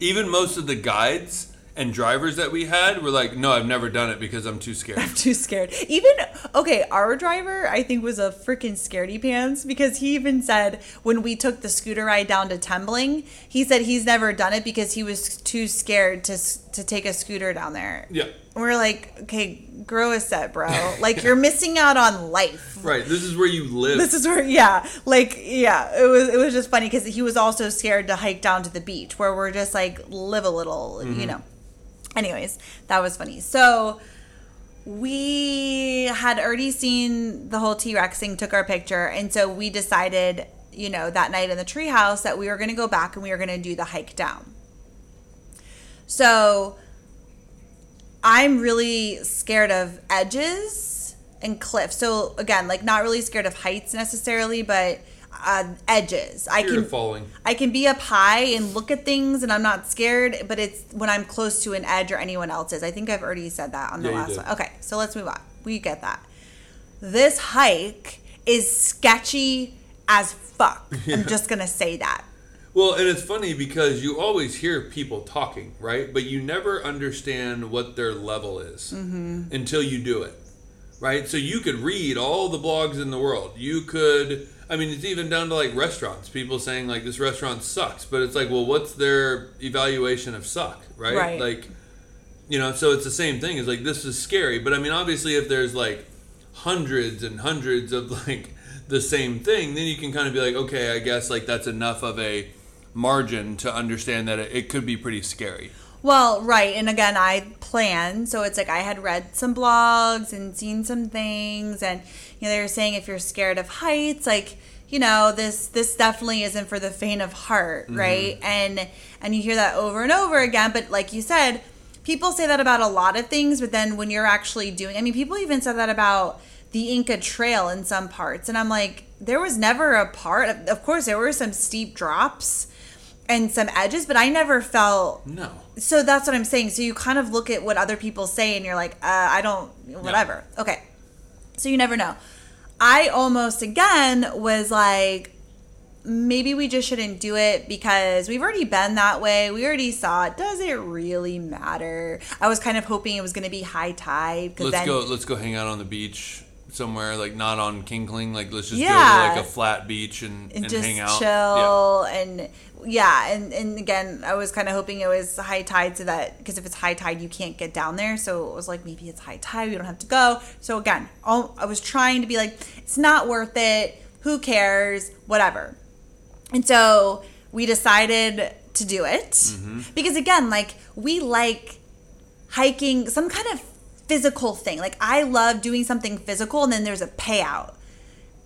even most of the guides and drivers that we had were like, no, I've never done it because I'm too scared. I'm too scared. Even, okay, our driver, I think, was a freaking scaredy pants because he even said when we took the scooter ride down to Tembeling, he said he's never done it because he was too scared to to take a scooter down there. Yeah. And we're like, okay, grow a set, bro. Like, you're missing out on life. Right. This is where you live. This is where, yeah. Like, yeah, it was it was just funny because he was also scared to hike down to the beach where we're just like, live a little, mm-hmm. you know. Anyways, that was funny. So we had already seen the whole T-Rex thing, took our picture. And so we decided, you know, that night in the treehouse that we were going to go back and we were going to do the hike down. So I'm really scared of edges and cliffs. So again, like not really scared of heights necessarily, but Uh, edges. I can, falling. I can be up high and look at things and I'm not scared, but it's when I'm close to an edge or anyone else's. I think I've already said that on the yeah, last one. Okay, so let's move on. We get that. This hike is sketchy as fuck. Yeah. I'm just going to say that. Well, and it's funny because you always hear people talking, right? But you never understand what their level is mm-hmm. until you do it, right? So you could read all the blogs in the world. You could... I mean, it's even down to, like, restaurants. People saying, like, this restaurant sucks. But it's like, well, what's their evaluation of suck, right? Right. Like, you know, so it's the same thing. It's like, this is scary. But, I mean, obviously, if there's, like, hundreds and hundreds of, like, the same thing, then you can kind of be like, okay, I guess, like, that's enough of a margin to understand that it, it could be pretty scary. Well, right. And, again, I plan. So it's like I had read some blogs and seen some things. And, you know, they were saying if you're scared of heights, like, you know, this this definitely isn't for the faint of heart, right? Mm-hmm. And and you hear that over and over again. But like you said, people say that about a lot of things. But then when you're actually doing, I mean, people even said that about the Inca Trail in some parts. And I'm like, there was never a part. Of, of course, there were some steep drops and some edges, but I never felt. No. So that's what I'm saying. So you kind of look at what other people say and you're like, uh, I don't, whatever. No. Okay. So you never know. I almost, again, was like, maybe we just shouldn't do it because we've already been that way. We already saw it. Does it really matter? I was kind of hoping it was going to be high tide. Let's then, go Let's go hang out on the beach somewhere, like not on Kinkling, like let's just yeah. go to like a flat beach and, and, and just hang out. chill yeah. and yeah and, and again I was kind of hoping it was high tide, so that because if it's high tide you can't get down there, so it was like maybe it's high tide, we don't have to go. So again, all, I was trying to be like, it's not worth it, who cares, whatever. And so we decided to do it mm-hmm. because again, like we like hiking, some kind of physical thing. Like I love doing something physical and then there's a payout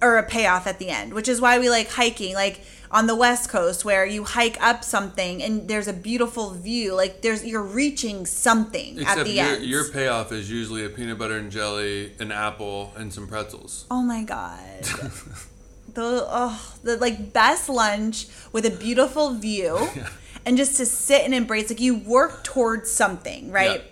or a payoff at the end, which is why we like hiking, like on the West Coast where you hike up something and there's a beautiful view, like there's you're reaching something Except at the your, end. Your payoff is usually a peanut butter and jelly, an apple, and some pretzels. Oh my god. the oh the like best lunch with a beautiful view yeah. and just to sit and embrace, like you work towards something, right? Yeah.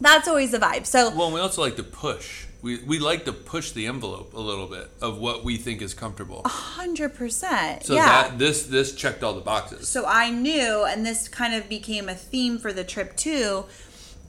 That's always the vibe. So well, we also like to push. We we like to push the envelope a little bit of what we think is comfortable. A hundred percent. So yeah. that this this checked all the boxes. So I knew, and this kind of became a theme for the trip too,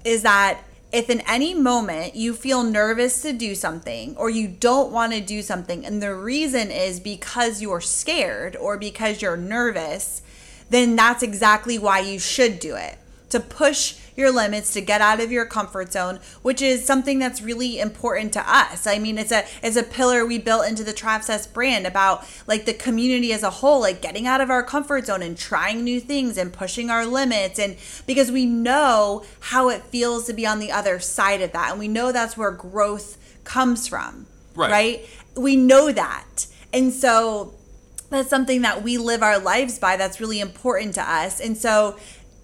is that if in any moment you feel nervous to do something or you don't want to do something, and the reason is because you're scared or because you're nervous, then that's exactly why you should do it. To push your limits, to get out of your comfort zone, which is something that's really important to us. I mean, it's a it's a pillar we built into the Trav Cess brand about like the community as a whole, like getting out of our comfort zone and trying new things and pushing our limits, and because we know how it feels to be on the other side of that, and we know that's where growth comes from, right? right? We know that, and so that's something that we live our lives by. That's really important to us, and so.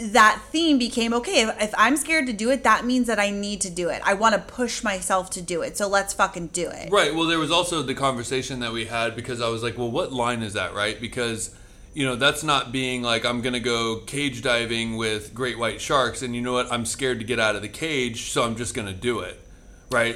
That theme became, okay, if, if I'm scared to do it, that means that I need to do it. I want to push myself to do it. So let's fucking do it. Right. Well, there was also the conversation that we had because I was like, well, what line is that, right? Because, you know, that's not being like, I'm going to go cage diving with great white sharks. And you know what? I'm scared to get out of the cage, so I'm just going to do it. Right.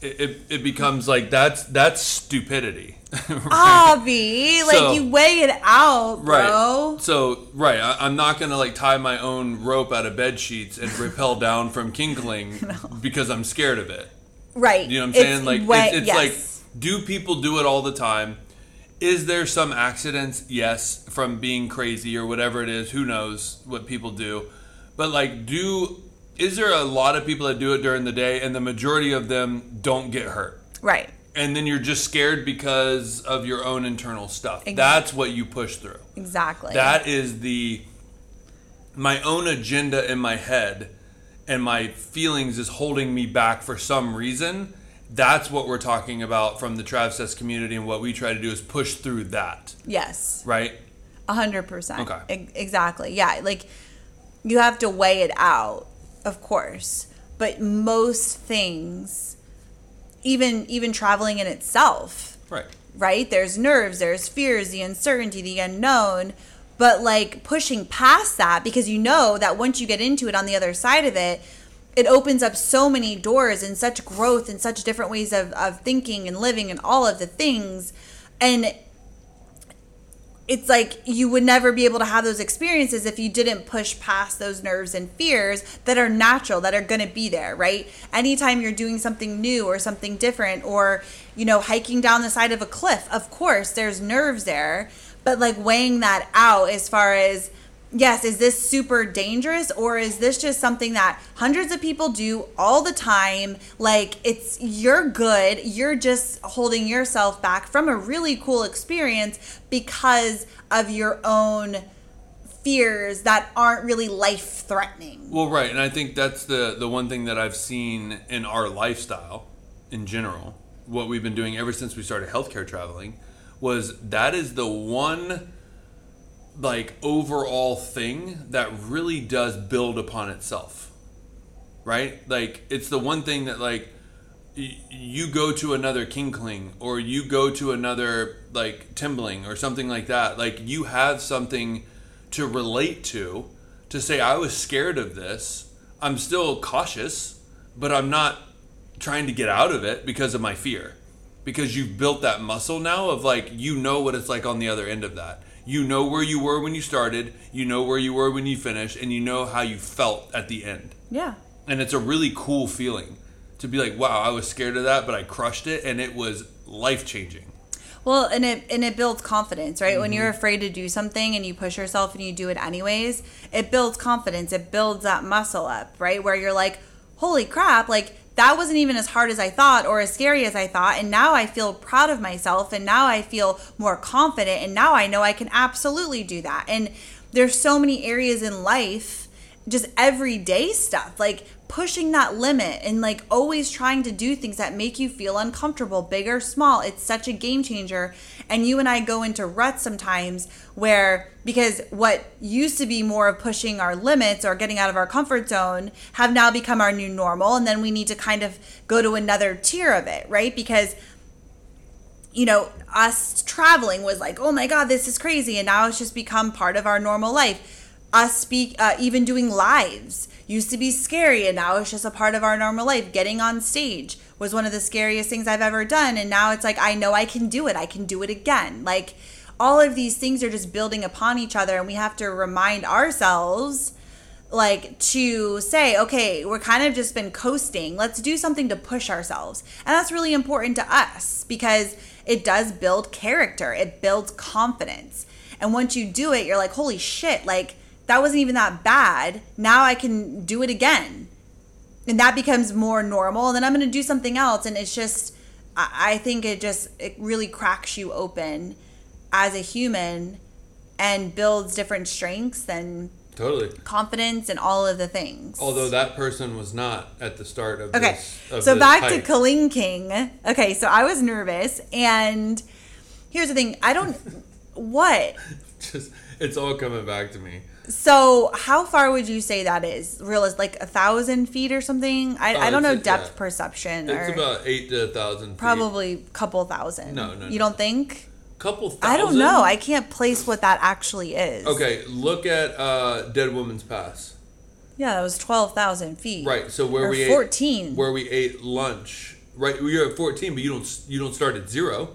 It, it it becomes like that's that's stupidity. right? Obvi, like so, you weigh it out, bro. Right. So right, I, I'm not gonna like tie my own rope out of bed sheets and rappel down from Kinkling no. because I'm scared of it. Right. You know what I'm it's saying? Like way, it's, it's yes. like, do people do it all the time? Is there some accidents? Yes, from being crazy or whatever it is. Who knows what people do? But like, do. Is there a lot of people that do it during the day and the majority of them don't get hurt? Right. And then you're just scared because of your own internal stuff. Exactly. That's what you push through. Exactly. That is the, my own agenda in my head and my feelings is holding me back for some reason. That's what we're talking about from the Trav Cess community, and what we try to do is push through that. Yes. Right? A hundred percent. Okay. E- exactly. Yeah. Like you have to weigh it out. Of course, but most things, even even traveling in itself, right? Right? There's nerves, there's fears, the uncertainty, the unknown, but like pushing past that because you know that once you get into it on the other side of it, it opens up so many doors and such growth and such different ways of, of thinking and living and all of the things. And it's like you would never be able to have those experiences if you didn't push past those nerves and fears that are natural, that are going to be there, right? Anytime you're doing something new or something different or, you know, hiking down the side of a cliff, of course, there's nerves there. But like weighing that out as far as, yes, is this super dangerous or is this just something that hundreds of people do all the time? Like it's, you're good. You're just holding yourself back from a really cool experience because of your own fears that aren't really life threatening. Well, right. And I think that's the, the one thing that I've seen in our lifestyle in general, what we've been doing ever since we started healthcare traveling, was that is the one like overall thing that really does build upon itself, right? Like it's the one thing that like y- you go to another Kinkling or you go to another like Tembeling or something like that. Like you have something to relate to, to say, I was scared of this. I'm still cautious, but I'm not trying to get out of it because of my fear, because you've built that muscle now of like, you know what it's like on the other end of that. You know where you were when you started, you know where you were when you finished, and you know how you felt at the end. Yeah. And it's a really cool feeling to be like, wow, I was scared of that, but I crushed it, and it was life-changing. Well, and it and it builds confidence, right? Mm-hmm. When you're afraid to do something and you push yourself and you do it anyways, it builds confidence. It builds that muscle up, right? Where you're like, holy crap, like that wasn't even as hard as I thought or as scary as I thought. And now I feel proud of myself, and now I feel more confident, and now I know I can absolutely do that. And there's so many areas in life, just everyday stuff, like pushing that limit and like always trying to do things that make you feel uncomfortable, big or small. It's such a game changer. And you and I go into ruts sometimes where, because what used to be more of pushing our limits or getting out of our comfort zone have now become our new normal. And then we need to kind of go to another tier of it, right? Because, you know, us traveling was like, oh my God, this is crazy. And now it's just become part of our normal life. Us speak, uh, even doing lives used to be scary, and now it's just a part of our normal life. Getting on stage was one of the scariest things I've ever done, and now it's like, I know I can do it. I can do it again. Like, all of these things are just building upon each other, and we have to remind ourselves, like, to say, okay, we're kind of just been coasting. Let's do something to push ourselves. And that's really important to us because it does build character. It builds confidence. And once you do it, you're like, holy shit, like, that wasn't even that bad. Now I can do it again. And that becomes more normal. And then I'm going to do something else. And it's just, I think it just, it really cracks you open as a human and builds different strengths and totally confidence and all of the things. Although that person was not at the start of okay. this. Okay. So this back hike. to Kelingking. Okay. So I was nervous. And here's the thing. I don't, what? Just, it's all coming back to me. So how far would you say that is? Real is like a thousand feet or something? I, oh, I don't know depth yeah. perception. It's or about eight to a thousand feet. Probably a couple thousand. No, no, You no. don't think? Couple thousand? I don't know. I can't place what that actually is. Okay, look at uh, Dead Woman's Pass. Yeah, that was twelve thousand feet. Right, so where or we fourteen. Ate, where we ate lunch. Right, we were at fourteen, but you don't you don't start at zero.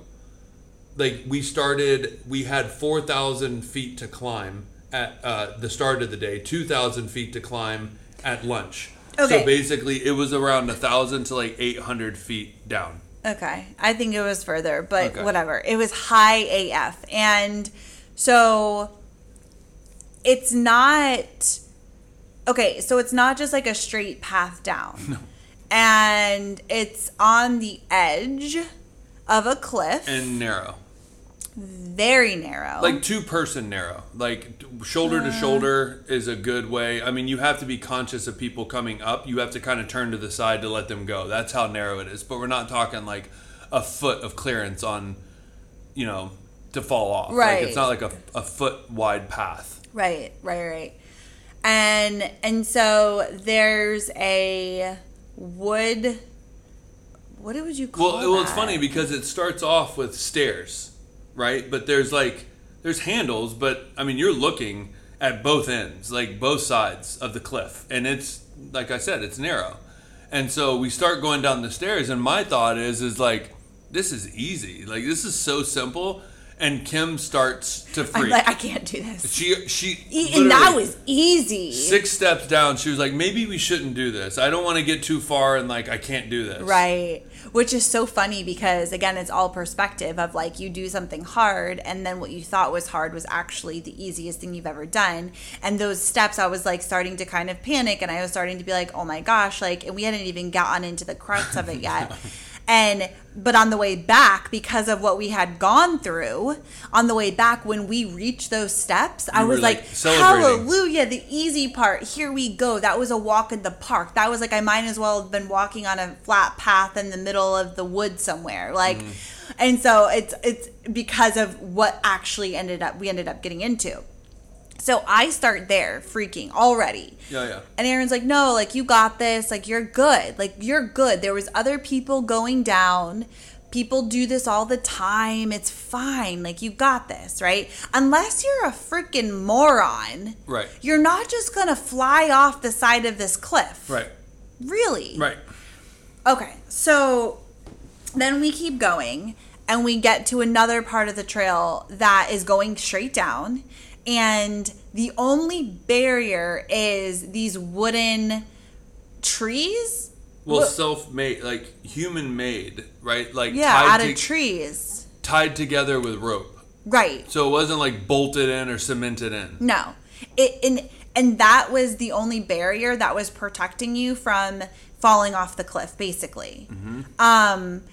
Like, we started, we had four thousand feet to climb at uh, the start of the day, two thousand feet to climb at lunch. Okay. So basically, it was around one thousand to like eight hundred feet down. Okay. I think it was further, but okay. whatever. It was high A F. And so it's not, okay, so it's not just like a straight path down. No. And it's on the edge of a cliff. And narrow. Very narrow. Like two-person narrow. Like shoulder to shoulder is a good way. I mean, you have to be conscious of people coming up. You have to kind of turn to the side to let them go. That's how narrow it is. But we're not talking like a foot of clearance on, you know, to fall off. Right. Like, it's not like a, a foot-wide path. Right, right, right. And and so there's a wood... What would you call it? Well, well, it's funny because it starts off with stairs. Right, but there's like there's handles, but I mean you're looking at both ends, like both sides of the cliff, and it's like I said, it's narrow, and so we start going down the stairs, and my thought is is like this is easy, like this is so simple, and Kim starts to freak. I'm like, I can't do this. She she e- and that was easy. Six steps down, she was like, maybe we shouldn't do this. I don't want to get too far, and like I can't do this. Right. Which is so funny because, again, it's all perspective of, like, you do something hard and then what you thought was hard was actually the easiest thing you've ever done. And those steps, I was, like, starting to kind of panic and I was starting to be like, oh, my gosh, like, and we hadn't even gotten into the crux of it yet. no. And but on the way back, because of what we had gone through, on the way back when we reached those steps, you I was like, like hallelujah, the easy part. Here we go. That was a walk in the park. That was like I might as well have been walking on a flat path in the middle of the woods somewhere. Like, mm. And so it's it's because of what actually ended up we ended up getting into. So I start there freaking already. Yeah, yeah. And Aaron's like, no, like you got this. Like you're good. Like you're good. There was other people going down. People do this all the time. It's fine. Like you got this, right? Unless you're a freaking moron. Right. You're not just going to fly off the side of this cliff. Right. Really? Right. Okay. So then we keep going and we get to another part of the trail that is going straight down. And the only barrier is these wooden trees Well, look, self-made, like human-made, right? Like yeah, tied out to, of trees, tied together with rope. Right. So it wasn't like bolted in or cemented in. No, it and and that was the only barrier that was protecting you from falling off the cliff, basically. Mm-hmm. Um,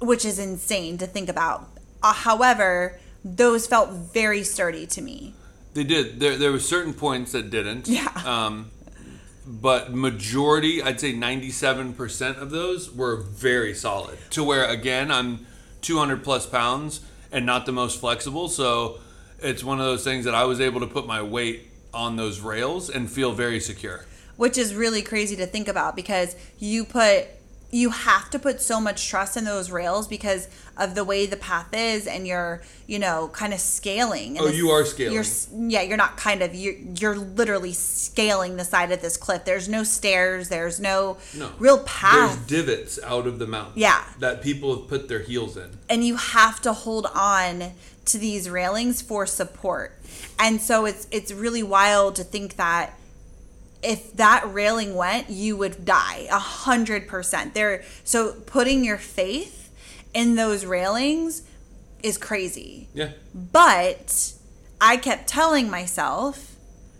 which is insane to think about. Uh, however, those felt very sturdy to me. They did. There, there were certain points that didn't. Yeah. Um, but majority, I'd say ninety-seven percent of those were very solid. To where, again, I'm two hundred plus pounds and not the most flexible. So it's one of those things that I was able to put my weight on those rails and feel very secure. Which is really crazy to think about because you put... you have to put so much trust in those rails because of the way the path is and you're, you know, kind of scaling. And oh, this, you are scaling. You're, yeah, you're not kind of, you're, you're literally scaling the side of this cliff. There's no stairs. There's no, no real path. There's divots out of the mountain. Yeah. That people have put their heels in. And you have to hold on to these railings for support. And so it's it's really wild to think that if that railing went, you would die a hundred percent there. So putting your faith in those railings is crazy. Yeah. But I kept telling myself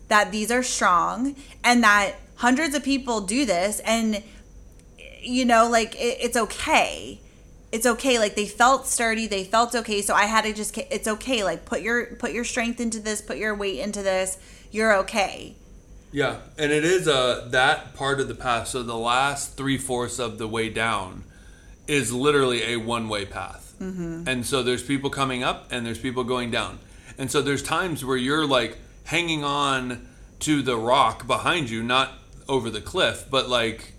that these are strong and that hundreds of people do this. And, you know, like it, it's okay. It's okay. Like they felt sturdy. They felt okay. So I had to just, it's okay. Like put your, put your strength into this, put your weight into this. You're okay. Yeah, and it is uh, that part of the path. So the last three-fourths of the way down is literally a one-way path. Mm-hmm. And so there's people coming up and there's people going down. And so there's times where you're like hanging on to the rock behind you, not over the cliff, but like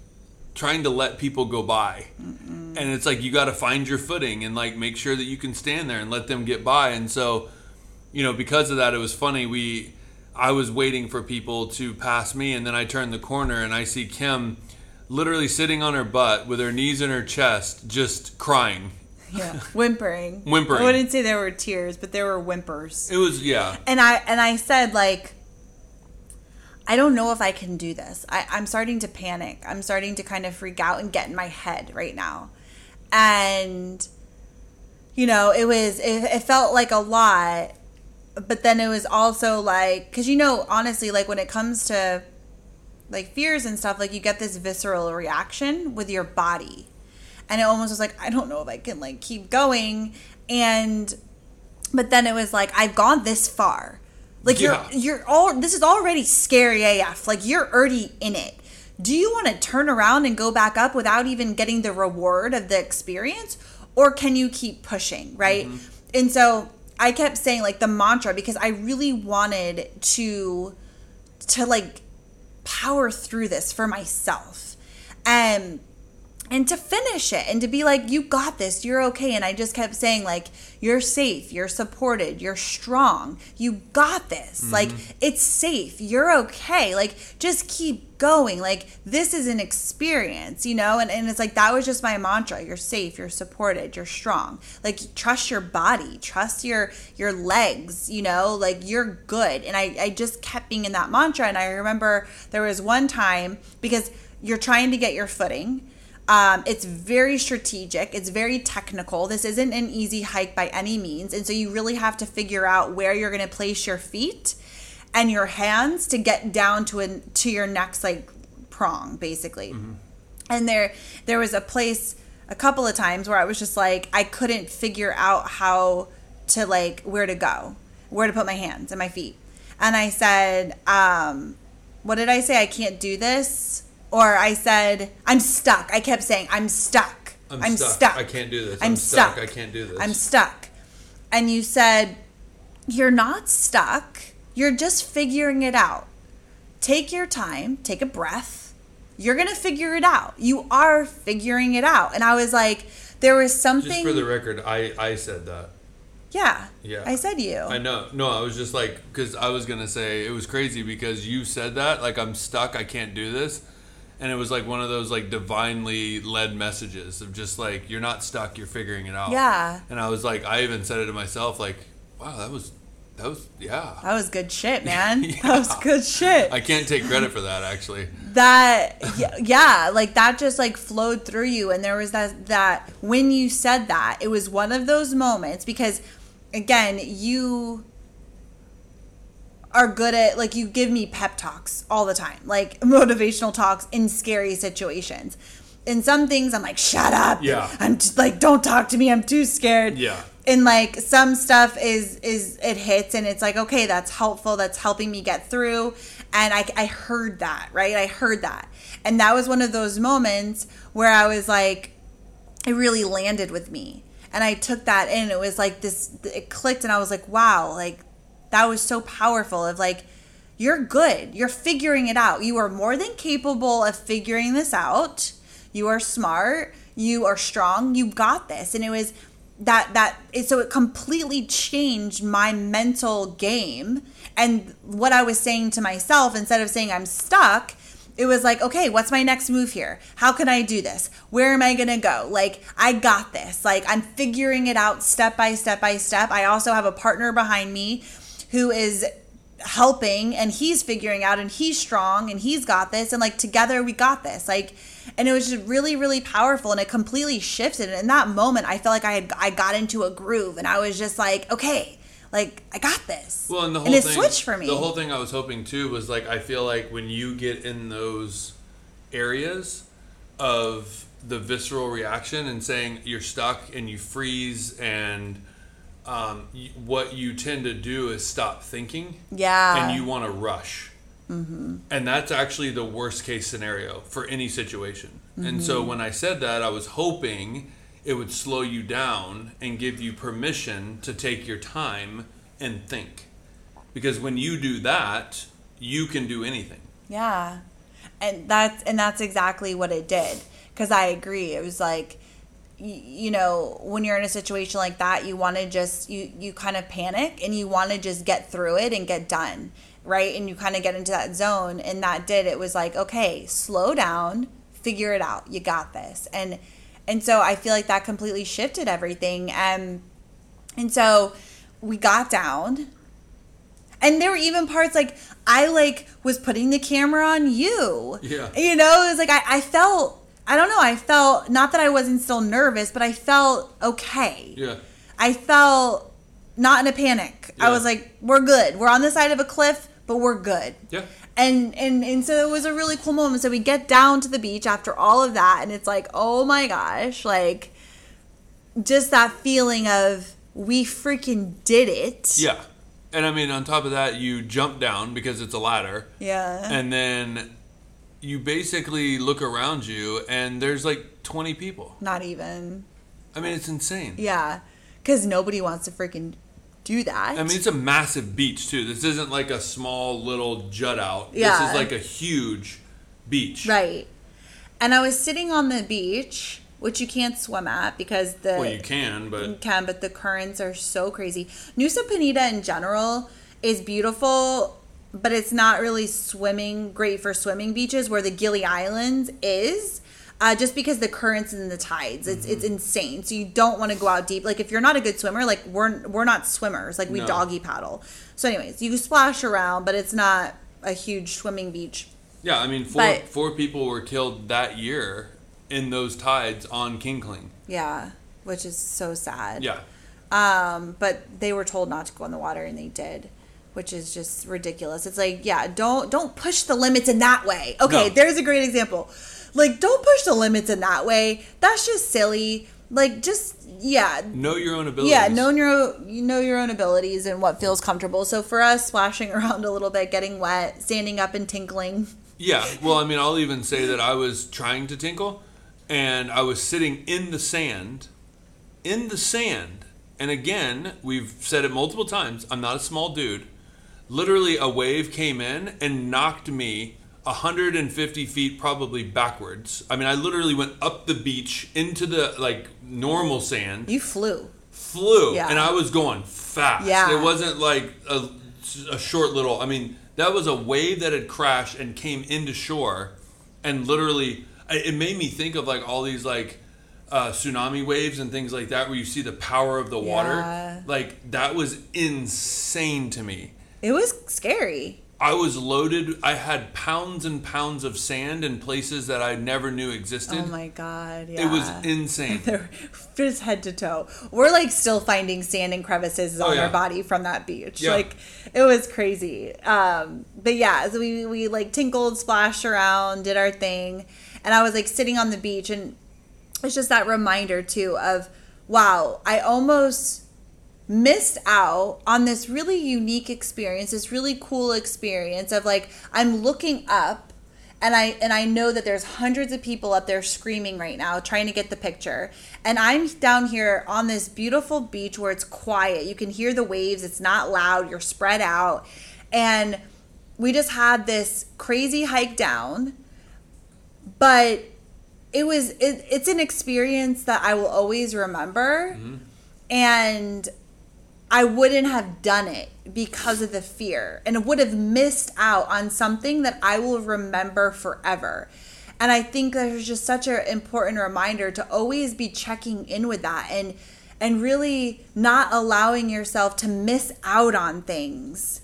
trying to let people go by. Mm-mm. And it's like you got to find your footing and like make sure that you can stand there and let them get by. And so, you know, because of that, it was funny. We... I was waiting for people to pass me, and then I turned the corner and I see Kim literally sitting on her butt with her knees in her chest, just crying. Yeah, whimpering. Whimpering. I wouldn't say there were tears, but there were whimpers. It was, yeah. And I and I said, like, I don't know if I can do this. I, I'm starting to panic. I'm starting to kind of freak out and get in my head right now. And, you know, it was, it, it felt like a lot. But then it was also like, because, you know, honestly, like when it comes to like fears and stuff, like you get this visceral reaction with your body. And it almost was like, I don't know if I can like keep going. And but then it was like, I've gone this far. Like yeah. you're you're all this is already scary A F. Like you're already in it. Do you want to turn around and go back up without even getting the reward of the experience? Or can you keep pushing? Right. Mm-hmm. And so I kept saying like the mantra because I really wanted to, to like power through this for myself and, and to finish it and to be like, you got this, you're okay. And I just kept saying like, you're safe, you're supported, you're strong, you got this. Mm-hmm. Like it's safe, you're okay. Like just keep going. Like this is an experience, you know? And, and it's like, that was just my mantra. You're safe, you're supported, you're strong. Like trust your body, trust your, your legs, you know, like you're good. And I, I just kept being in that mantra. And I remember there was one time because you're trying to get your footing. Um, it's very strategic. It's very technical. This isn't an easy hike by any means. And so you really have to figure out where you're going to place your feet and your hands to get down to a, to your next like prong, basically. Mm-hmm. And there there was a place a couple of times where I was just like, I couldn't figure out how to like where to go, where to put my hands and my feet. And I said, um, what did I say? I can't do this. Or I said, I'm stuck. I kept saying, I'm stuck. I'm, I'm stuck. stuck. I can't do this. I'm, I'm stuck. stuck. I can't do this. I'm stuck. And you said, you're not stuck. You're just figuring it out. Take your time. Take a breath. You're going to figure it out. You are figuring it out. And I was like, there was something. Just for the record, I, I said that. Yeah. Yeah. I said you. I know. No, I was just like, because I was going to say it was crazy because you said that. Like, I'm stuck. I can't do this. And it was like one of those like divinely led messages of just like, you're not stuck, you're figuring it out. Yeah. And I was like, I even said it to myself, like, wow, that was, That was, yeah. That was good shit, man. Yeah. That was good shit. I can't take credit for that, actually. That, yeah, yeah, like that just like flowed through you. And there was that, that when you said that, it was one of those moments because, again, you are good at, like, you give me pep talks all the time, like motivational talks in scary situations. In some things, I'm like, shut up. Yeah. I'm just like, don't talk to me. I'm too scared. Yeah. And like some stuff is, is it hits and it's like, okay, that's helpful. That's helping me get through. And I, I heard that, right? I heard that. And that was one of those moments where I was like, it really landed with me. And I took that in. It was like this, it clicked and I was like, wow, like that was so powerful of like, you're good. You're figuring it out. You are more than capable of figuring this out. You are smart. You are strong. You got this. And it was that, that, so it completely changed my mental game. And what I was saying to myself, instead of saying I'm stuck, it was like, okay, what's my next move here? How can I do this? Where am I going to go? Like, I got this. Like, I'm figuring it out step by step by step. I also have a partner behind me who is helping and he's figuring out and he's strong and he's got this. And like, together we got this. Like, and it was just really, really powerful. And it completely shifted. And in that moment, I felt like I had I got into a groove. And I was just like, okay, like, I got this. Well, and the whole and it thing, switched for me. The whole thing I was hoping, too, was, like, I feel like when you get in those areas of the visceral reaction and saying you're stuck and you freeze and um, what you tend to do is stop thinking. Yeah. And you want to rush. Mm-hmm. And that's actually the worst case scenario for any situation. Mm-hmm. And so when I said that, I was hoping it would slow you down and give you permission to take your time and think. Because when you do that, you can do anything. Yeah. And that's, and that's exactly what it did. Because I agree. It was like, you know, when you're in a situation like that, you want to just, you, you kind of panic and you want to just get through it and get done. Right? And you kind of get into that zone. And that did, it was like, okay, slow down, figure it out. You got this. And, and so I feel like that completely shifted everything. Um, and so we got down and there were even parts like I like was putting the camera on you, yeah. You know, it was like, I, I felt, I don't know. I felt not that I wasn't still nervous, but I felt okay. Yeah. I felt not in a panic. Yeah. I was like, we're good. We're on the side of a cliff, but we're good. Yeah. And, and and so it was a really cool moment. So we get down to the beach after all of that. And it's like, oh my gosh, like just that feeling of we freaking did it. Yeah. And I mean, on top of that, you jump down because it's a ladder. Yeah. And then you basically look around you and there's like twenty people. Not even. I mean, it's insane. Yeah. Because nobody wants to freaking do that. I mean, it's a massive beach, too. This isn't like a small little jut out. Yeah. This is like a huge beach. Right. And I was sitting on the beach, which you can't swim at because the... Well, you can, but... You can, but the currents are so crazy. Nusa Penida in general is beautiful, but it's not really swimming, great for swimming beaches where the Gili Islands is. Uh, just because the currents and the tides, it's mm-hmm. it's insane. So you don't want to go out deep. Like if you're not a good swimmer, like we're we're not swimmers. Like we no. doggy paddle. So anyways, you splash around, but it's not a huge swimming beach. Yeah, I mean, four but, four people were killed that year in those tides on Kelingking. Yeah, which is so sad. Yeah. Um, but they were told not to go in the water, and they did. Which is just ridiculous. It's like, yeah, don't don't push the limits in that way. Okay, no. There's a great example. Like, don't push the limits in that way. That's just silly. Like, just, yeah. Know your own abilities. Yeah, know your, know your own abilities and what feels comfortable. So for us, splashing around a little bit, getting wet, standing up and tinkling. Yeah, well, I mean, I'll even say that I was trying to tinkle, and I was sitting in the sand, in the sand. And again, we've said it multiple times, I'm not a small dude. Literally, a wave came in and knocked me one hundred fifty feet probably backwards. I mean, I literally went up the beach into the, like, normal sand. You flew. Flew. Yeah. And I was going fast. Yeah. It wasn't like a, a short little... I mean, that was a wave that had crashed and came into shore. And literally, it made me think of, like, all these, like, uh, tsunami waves and things like that, where you see the power of the water. Yeah. Like, that was insane to me. It was scary. I was loaded. I had pounds and pounds of sand in places that I never knew existed. Oh my God. Yeah. It was insane. Just head to toe. We're like still finding sand and crevices on oh, yeah. our body from that beach. Yeah. Like, it was crazy. Um, but yeah, so we, we like tinkled, splashed around, did our thing. And I was like sitting on the beach, and it's just that reminder too of, wow, I almost missed out on this really unique experience, this really cool experience of like, I'm looking up and I and I know that there's hundreds of people up there screaming right now trying to get the picture. And I'm down here on this beautiful beach where it's quiet. You can hear the waves. It's not loud. You're spread out. And we just had this crazy hike down. But it was it, it's an experience that I will always remember. Mm-hmm. And I wouldn't have done it because of the fear, and would have missed out on something that I will remember forever. And I think there's just such an important reminder to always be checking in with that, and and really not allowing yourself to miss out on things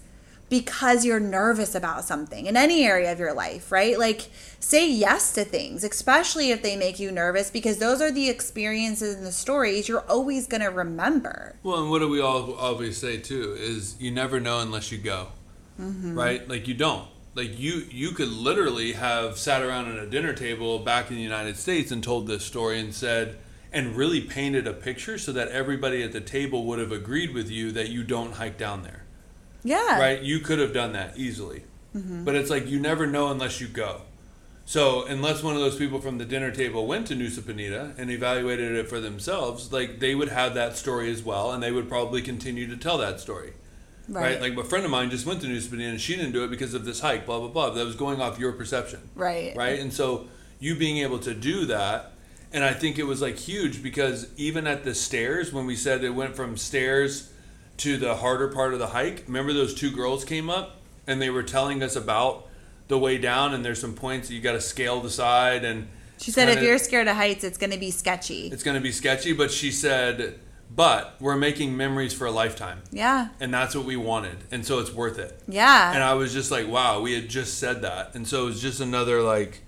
because you're nervous about something in any area of your life, right? Like, say yes to things, especially if they make you nervous, because those are the experiences and the stories you're always going to remember. Well, and what do we all always say too is you never know unless you go, mm-hmm. right? Like, you don't. Like, you, you could literally have sat around at a dinner table back in the United States and told this story and said, and really painted a picture so that everybody at the table would have agreed with you that you don't hike down there. Yeah. Right? You could have done that easily. Mm-hmm. But it's like, you never know unless you go. So unless one of those people from the dinner table went to Nusa Penida and evaluated it for themselves, like, they would have that story as well, and they would probably continue to tell that story. Right. right? Like, a friend of mine just went to Nusa Penida and she didn't do it because of this hike, blah, blah, blah. That was going off your perception. Right. Right? And so you being able to do that, and I think it was like huge, because even at the stairs, when we said it went from stairs to the harder part of the hike, remember those two girls came up and they were telling us about the way down, and there's some points that you got to scale the side, and she said kinda, if you're scared of heights, it's going to be sketchy. It's going to be sketchy, but she said, but we're making memories for a lifetime. Yeah. And that's what we wanted, and so it's worth it. Yeah. And I was just like, wow, we had just said that, and so it was just another like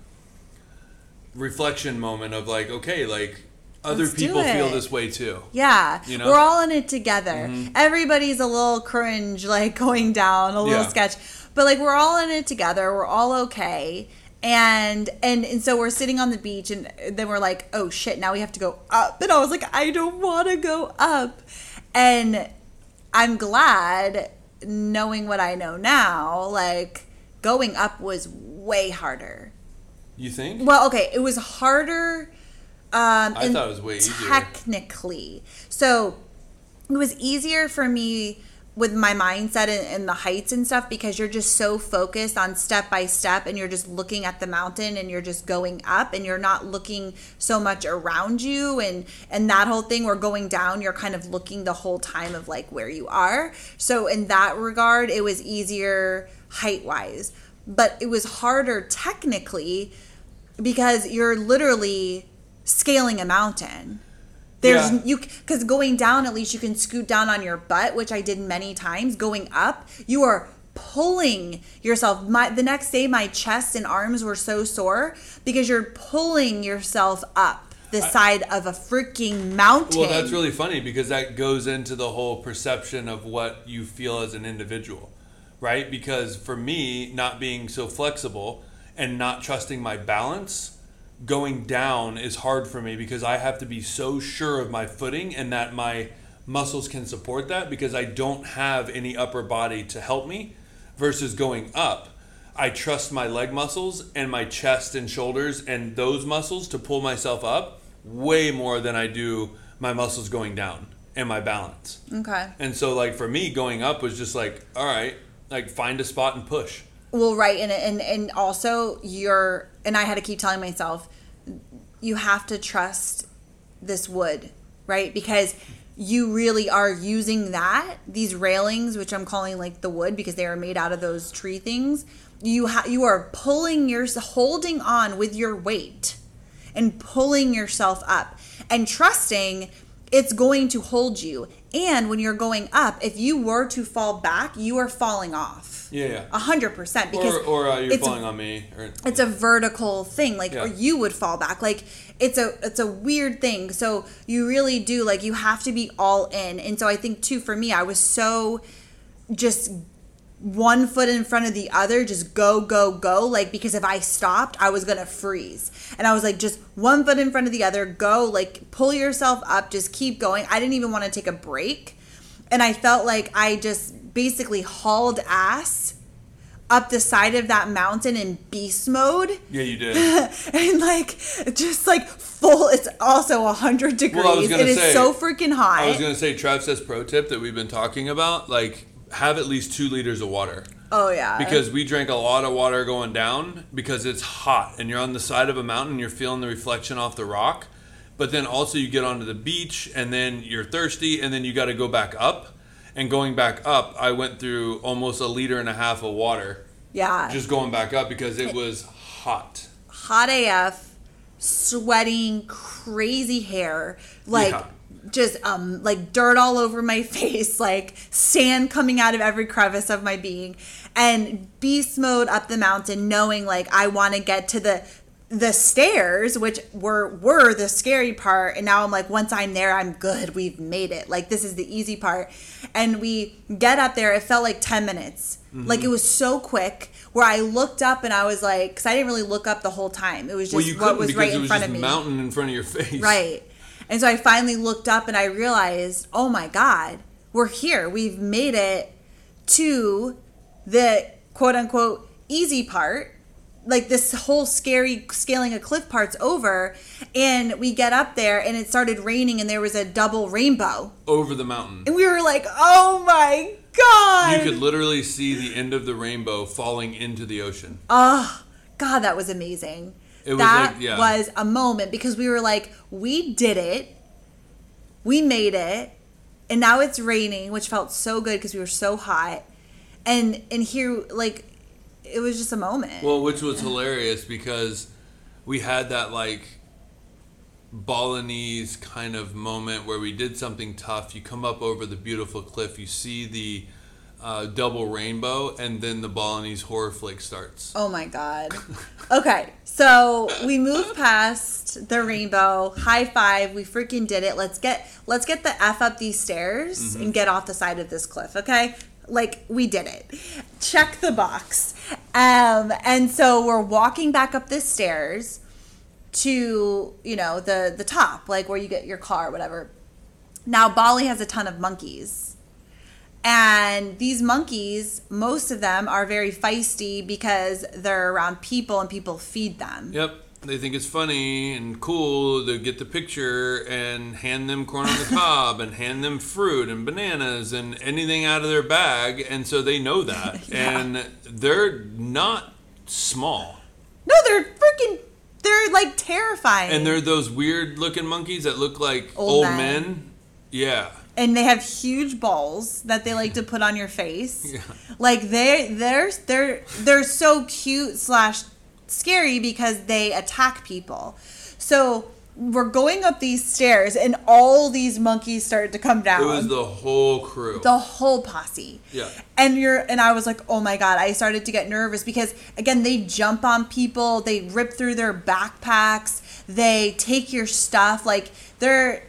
reflection moment of like, okay, like, other Let's people feel this way too. Yeah. You know? We're all in it together. Mm-hmm. Everybody's a little cringe, like going down, a little yeah. sketch. But like, we're all in it together. We're all okay. And, and and so we're sitting on the beach, and then we're like, oh shit, now we have to go up. And I was like, I don't want to go up. And I'm glad, knowing what I know now, like, going up was way harder. You think? Well, okay. It was harder. Um, I thought it was way easier. Technically. So it was easier for me with my mindset and, and the heights and stuff, because you're just so focused on step by step, and you're just looking at the mountain, and you're just going up, and you're not looking so much around you, and, and that whole thing. Or going down, you're kind of looking the whole time of like where you are. So in that regard, it was easier height wise, but it was harder technically because you're literally scaling a mountain. There's yeah. you, because going down, at least you can scoot down on your butt, which I did many times. Going up, you are pulling yourself. My, the next day, my chest and arms were so sore because you're pulling yourself up the side I, of a freaking mountain. Well, that's really funny, because that goes into the whole perception of what you feel as an individual, right? Because for me, not being so flexible and not trusting my balance, going down is hard for me, because I have to be so sure of my footing and that my muscles can support that, because I don't have any upper body to help me. Versus going up, I trust my leg muscles and my chest and shoulders and those muscles to pull myself up way more than I do my muscles going down and my balance. Okay. And so like for me, going up was just like, all right, like find a spot and push. Well, right. And, and, and also you're, and I had to keep telling myself, you have to trust this wood, right? Because you really are using that, these railings, which I'm calling like the wood because they are made out of those tree things. You ha- you are pulling your, holding on with your weight. and pulling yourself up and trusting it's going to hold you. And when you're going up, if you were to fall back, you are falling off. Yeah, a hundred percent. Because or, or uh, you're falling on me. Or, it's a vertical thing, like yeah. or you would fall back. Like it's a it's a weird thing. So you really do like you have to be all in. And so I think too for me, I was so just one foot in front of the other, just go, go, go. Like because if I stopped, I was gonna freeze. And I was like, just one foot in front of the other, go, like pull yourself up, just keep going. I didn't even want to take a break. And I felt like I just basically hauled ass up the side of that mountain in beast mode. Yeah, you did. And like, just like full, it's also one hundred degrees. Well, I was gonna it say, is so freaking hot. I was gonna say, Trav Cess pro tip that we've been talking about, like, have at least two liters of water. Oh, yeah. Because we drank a lot of water going down because it's hot and you're on the side of a mountain, you're feeling the reflection off the rock. But then also you get onto the beach and then you're thirsty and then you got to go back up. And going back up, I went through almost a liter and a half of water. Yeah. Just going back up because it was hot. Hot A F, sweating, crazy hair. Like... Yeah. Just um like dirt all over my face, like sand coming out of every crevice of my being, and beast mode up the mountain, knowing like I want to get to the the stairs, which were were the scary part. And now I'm like, once I'm there, I'm good. We've made it. Like this is the easy part. And we get up there. It felt like ten minutes. Mm-hmm. Like it was so quick. Where I looked up and I was like, because I didn't really look up the whole time. It was just well, what was right in was front of me. It was just a mountain in front of your face. Right. And so I finally looked up and I realized, oh my God, we're here. We've made it to the quote unquote easy part. Like this whole scary scaling a cliff part's over. And we get up there and it started raining and there was a double rainbow over the mountain. And we were like, oh my God. You could literally see the end of the rainbow falling into the ocean. Oh, God, that was amazing. It that was, like, yeah. was a moment because we were like, we did it, we made it, and now it's raining, which felt so good because we were so hot, and and here like it was just a moment. Well, which was hilarious because we had that like Balinese kind of moment where we did something tough. You come up over the beautiful cliff, you see the Uh, double rainbow, and then the Balinese horror flick starts. Oh my God. Okay, so we move past the rainbow. High five. We freaking did it. Let's get let's get the F up these stairs mm-hmm. and get off the side of this cliff, okay? Like, we did it. Check the box. Um, and so we're walking back up the stairs to, you know, the, the top, like where you get your car or whatever. Now, Bali has a ton of monkeys. And these monkeys, most of them are very feisty because they're around people and people feed them. Yep. They think it's funny and cool to get the picture and hand them corn on the cob and hand them fruit and bananas and anything out of their bag. And so they know that. Yeah. And they're not small. No, they're freaking... They're like terrifying. And they're those weird looking monkeys that look like old, old men. men. Yeah. And they have huge balls that they like to put on your face. Yeah. Like they they're they're they're so cute slash scary because they attack people. So we're going up these stairs and all these monkeys started to come down. It was the whole crew. The whole posse. Yeah. And you're and I was like, oh my God, I started to get nervous because again they jump on people, they rip through their backpacks, they take your stuff, like they're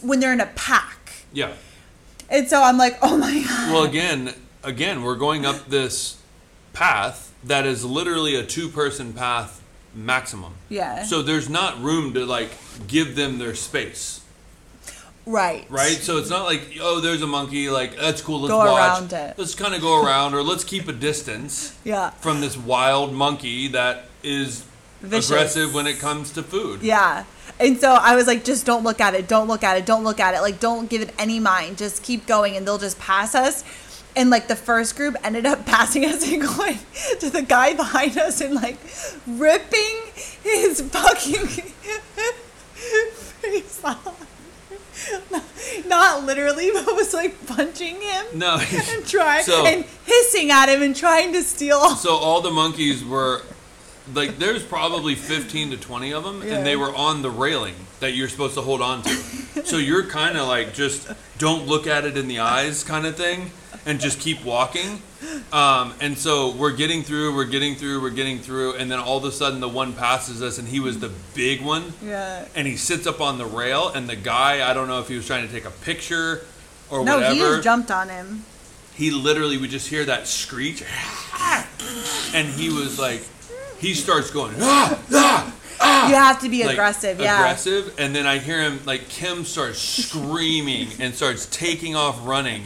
when they're in a pack. Yeah. And so I'm like, oh my God. Well, again, again, we're going up this path that is literally a two-person path maximum. Yeah. So there's not room to, like, give them their space. Right. Right? So it's not like, oh, there's a monkey. Like, that's cool. Let's go watch. Around it. Let's kind of go around or let's keep a distance yeah. from this wild monkey that is vicious. Aggressive when it comes to food. Yeah. And so I was like, just don't look at it. Don't look at it. Don't look at it. Like, don't give it any mind. Just keep going and they'll just pass us. And like the first group ended up passing us and going to the guy behind us and like ripping his fucking face off. Not, not literally, but was like punching him. No. And trying so, and hissing at him and trying to steal. So all the monkeys were like there's probably fifteen to twenty of them, yeah. and they were on the railing that you're supposed to hold on to. So you're kind of like just don't look at it in the eyes kind of thing, and just keep walking. Um, and so we're getting through, we're getting through, we're getting through, and then all of a sudden the one passes us, and he was the big one. Yeah. And he sits up on the rail, and the guy, I don't know if he was trying to take a picture or no, whatever. No, he jumped on him. He literally would just hear that screech, and he was like, he starts going, ah, ah, ah. You have to be like, aggressive, yeah. Aggressive, and then I hear him, like, Kim starts screaming and starts taking off running,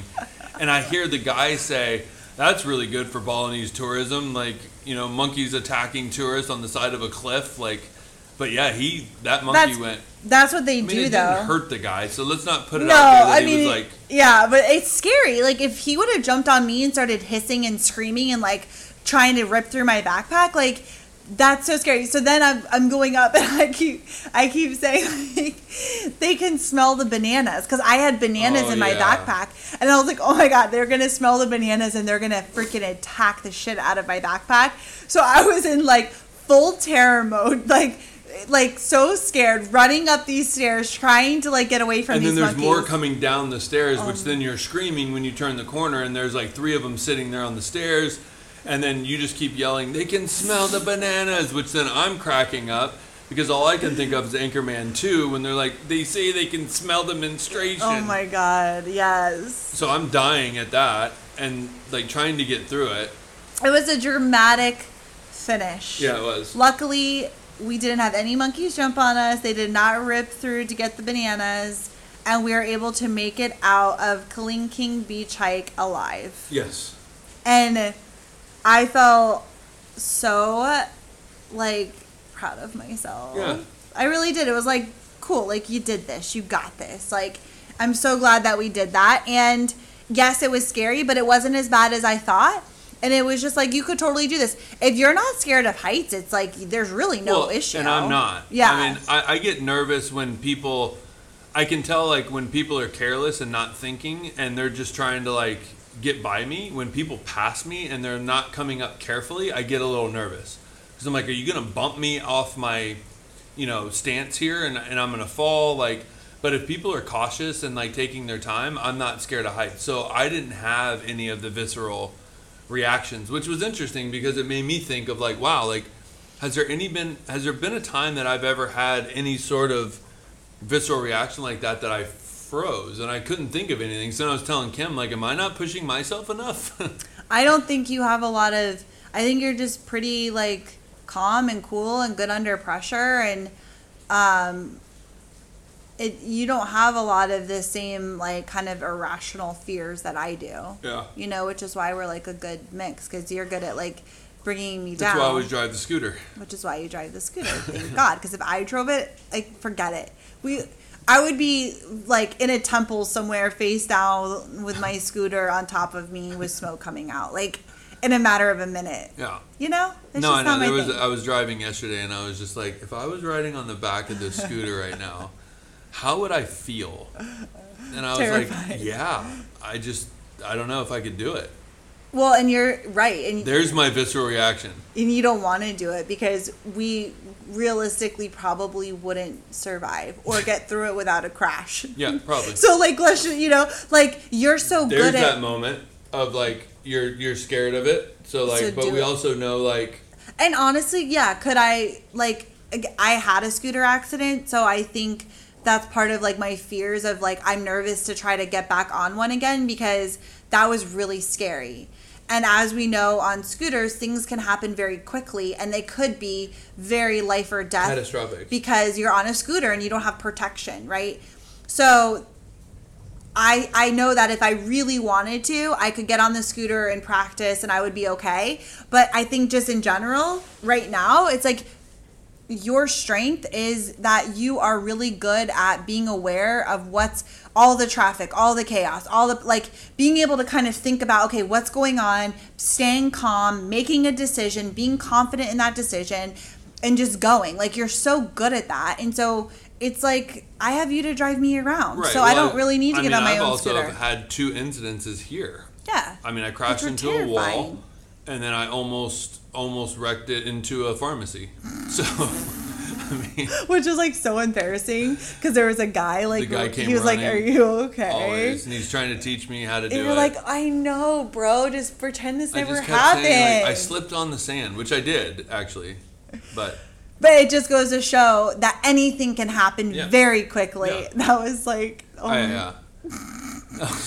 and I hear the guy say, that's really good for Balinese tourism, like, you know, monkeys attacking tourists on the side of a cliff, like, but yeah, he, that monkey that's, went. That's what they I mean, do, it though. It didn't hurt the guy, so let's not put it no, out there that I he mean, was like. Yeah, but it's scary. Like, if he would have jumped on me and started hissing and screaming and, like, trying to rip through my backpack, like, that's so scary. So then I'm I'm going up, and I keep I keep saying, like, they can smell the bananas, because I had bananas oh, in my yeah. backpack, and I was like, oh my god, they're gonna smell the bananas and they're gonna freaking attack the shit out of my backpack. So I was in like full terror mode, like like so scared, running up these stairs, trying to like get away from and these monkeys. And then there's monkeys. More coming down the stairs, um, which then you're screaming when you turn the corner, and there's like three of them sitting there on the stairs. And then you just keep yelling, they can smell the bananas, which then I'm cracking up because all I can think of is Anchorman two when they're like, they say they can smell the menstruation. Oh, my God. Yes. So I'm dying at that and, like, trying to get through it. It was a dramatic finish. Yeah, it was. Luckily, we didn't have any monkeys jump on us. They did not rip through to get the bananas. And we were able to make it out of Kelingking Beach Hike alive. Yes. And I felt so, like, proud of myself. Yeah. I really did. It was like, cool. Like, you did this. You got this. Like, I'm so glad that we did that. And, yes, it was scary, but it wasn't as bad as I thought. And it was just like, you could totally do this. If you're not scared of heights, it's like, there's really no well, issue. And I'm not. Yeah. I mean, I, I get nervous when people, I can tell, like, when people are careless and not thinking, and they're just trying to, like, get by me. When people pass me and they're not coming up carefully, I get a little nervous because I'm like, are you gonna bump me off my, you know, stance here, and, and I'm gonna fall? Like, but if people are cautious and like taking their time, I'm not scared of heights. So I didn't have any of the visceral reactions, which was interesting because it made me think of like, wow, like has there any been has there been a time that I've ever had any sort of visceral reaction like that that I froze, and I couldn't think of anything. So then I was telling Kim, like, am I not pushing myself enough? I don't think you have a lot of, I think you're just pretty like calm and cool and good under pressure. And, um, it, you don't have a lot of the same like kind of irrational fears that I do, yeah. you know, which is why we're like a good mix. 'Cause you're good at like bringing me down. That's why I always drive the scooter. Which is why you drive the scooter. Thank God. 'Cause if I drove it, like forget it. We, I would be, like, in a temple somewhere face down with my scooter on top of me with smoke coming out. Like, in a matter of a minute. Yeah. You know? That's no, I know. There was, I was driving yesterday, and I was just like, if I was riding on the back of this scooter right now, how would I feel? And I was Terrified. like, yeah. I just, I don't know if I could do it. Well, and you're right. And there's my visceral reaction. And you don't want to do it because we realistically probably wouldn't survive or get through it without a crash. Yeah, probably. So, like, let's just, you know, like, you're so there's good at... There's that moment of, like, you're you're scared of it. So, like, so but we it. also know, like... And honestly, yeah, could I, like, I had a scooter accident, so I think that's part of, like, my fears of, like, I'm nervous to try to get back on one again because that was really scary. And as we know on scooters, things can happen very quickly and they could be very life or death. Catastrophic. Because you're on a scooter and you don't have protection, right? So I I know that if I really wanted to, I could get on the scooter and practice and I would be okay. But I think just in general, right now, it's like your strength is that you are really good at being aware of what's all the traffic, all the chaos, all the like being able to kind of think about, okay, what's going on, staying calm, making a decision, being confident in that decision, and just going. Like, you're so good at that. And so it's like, I have you to drive me around. Right. So well, I don't really need to I get mean, on my I've own scooter. I've also had two incidences here. Yeah. I mean, I crashed into terrifying. a wall and then I almost almost wrecked it into a pharmacy. So, I mean, which was like so embarrassing because there was a guy like guy he was running, like, "Are you okay?" Always, and he's trying to teach me how to do it. And you're it. like, "I know, bro. Just pretend this I never happened." Saying, like, I slipped on the sand, which I did actually, but. But it just goes to show that anything can happen yeah. very quickly. Yeah. That was like, oh I, my. Uh,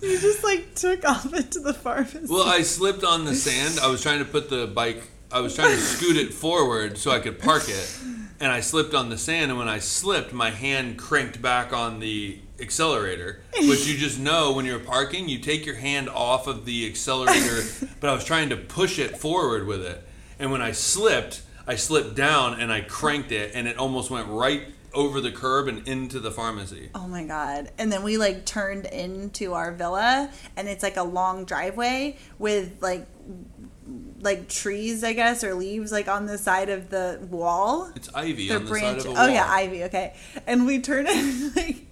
you just like took off into the pharmacy. Well, I slipped on the sand. I was trying to put the bike, I was trying to scoot it forward so I could park it. And I slipped on the sand. And when I slipped, my hand cranked back on the accelerator, which you just know when you're parking, you take your hand off of the accelerator. But I was trying to push it forward with it. And when I slipped, I slipped down and I cranked it and it almost went right over the curb and into the pharmacy. Oh my God. And then we like turned into our villa and it's like a long driveway with like like trees, I guess, or leaves like on the side of the wall. It's ivy They're on the branch- side of the wall. Oh yeah, ivy, okay. And we turned in like...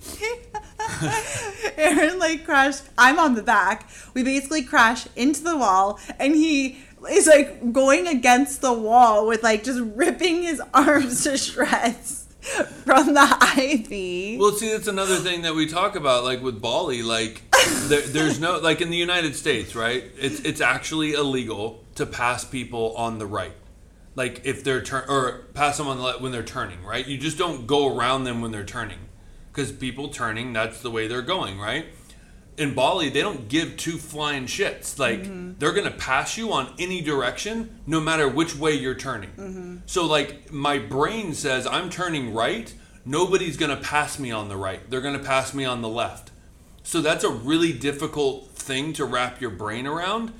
Aaron like crashed. I'm on the back. We basically crashed into the wall and he... He's like going against the wall with like just ripping his arms to shreds from the ivy. Well, see, that's another thing that we talk about, like with Bali, like there, there's no, like in the United States, right? It's it's actually illegal to pass people on the right, like if they're turn or pass them on the left when they're turning, right? You just don't go around them when they're turning, because people turning, that's the way they're going, right? In Bali, they don't give two flying shits. Like, mm-hmm. they're going to pass you on any direction, no matter which way you're turning. Mm-hmm. So, like, my brain says, I'm turning right. Nobody's going to pass me on the right. They're going to pass me on the left. So that's a really difficult thing to wrap your brain around,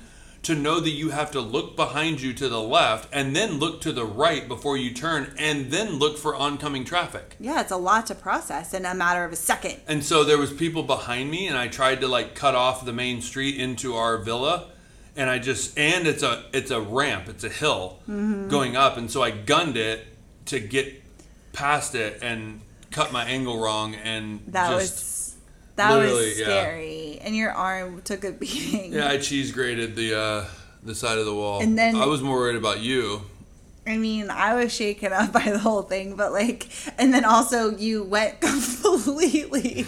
to know that you have to look behind you to the left and then look to the right before you turn and then look for oncoming traffic. Yeah, it's a lot to process in a matter of a second. And so there was people behind me and I tried to like cut off the main street into our villa and I just, and it's a, it's a ramp, it's a hill mm-hmm. going up. And so I gunned it to get past it and cut my angle wrong and that just... was- That Literally, was scary, yeah. And your arm took a beating. Yeah, I cheese grated the uh, the side of the wall. And then I was more worried about you. I mean, I was shaken up by the whole thing, but like, and then also you went completely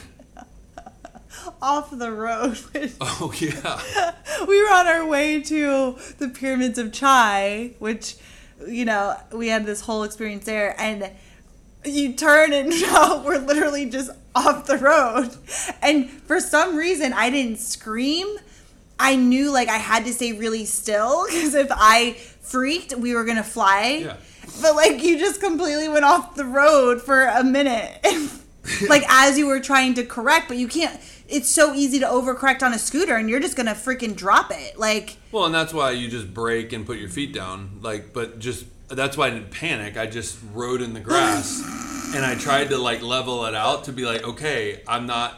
off the road. Oh yeah, we were on our way to the Pyramids of Chai, which you know we had this whole experience there, and. You turn and now we're literally just off the road. And for some reason, I didn't scream. I knew like I had to stay really still because if I freaked, we were going to fly. Yeah. But like you just completely went off the road for a minute. Like as you were trying to correct, but you can't. It's so easy to overcorrect on a scooter and you're just going to freaking drop it. Like. Well, and that's why you just brake and put your feet down. Like, but just. That's why I didn't panic. I just rode in the grass and I tried to like level it out to be like, okay, I'm not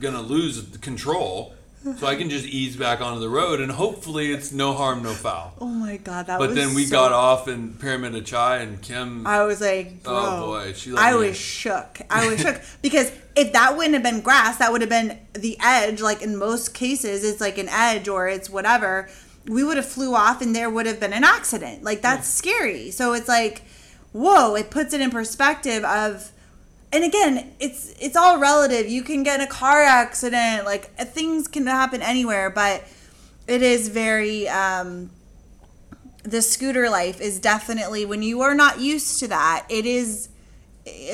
going to lose control so I can just ease back onto the road and hopefully it's no harm, no foul. Oh my God, that but was But then we so... got off in Pyramid of Chai and Kim. I was like, bro. Oh boy. She let I me... was shook. I was shook because if that wouldn't have been grass, that would have been the edge. Like in most cases, it's like an edge or it's whatever. We would have flew off and there would have been an accident. Like, that's yeah. scary. So it's like, whoa, it puts it in perspective of, and again, it's it's all relative. You can get in a car accident. Like, things can happen anywhere. But it is very, um, the scooter life is definitely, when you are not used to that, it is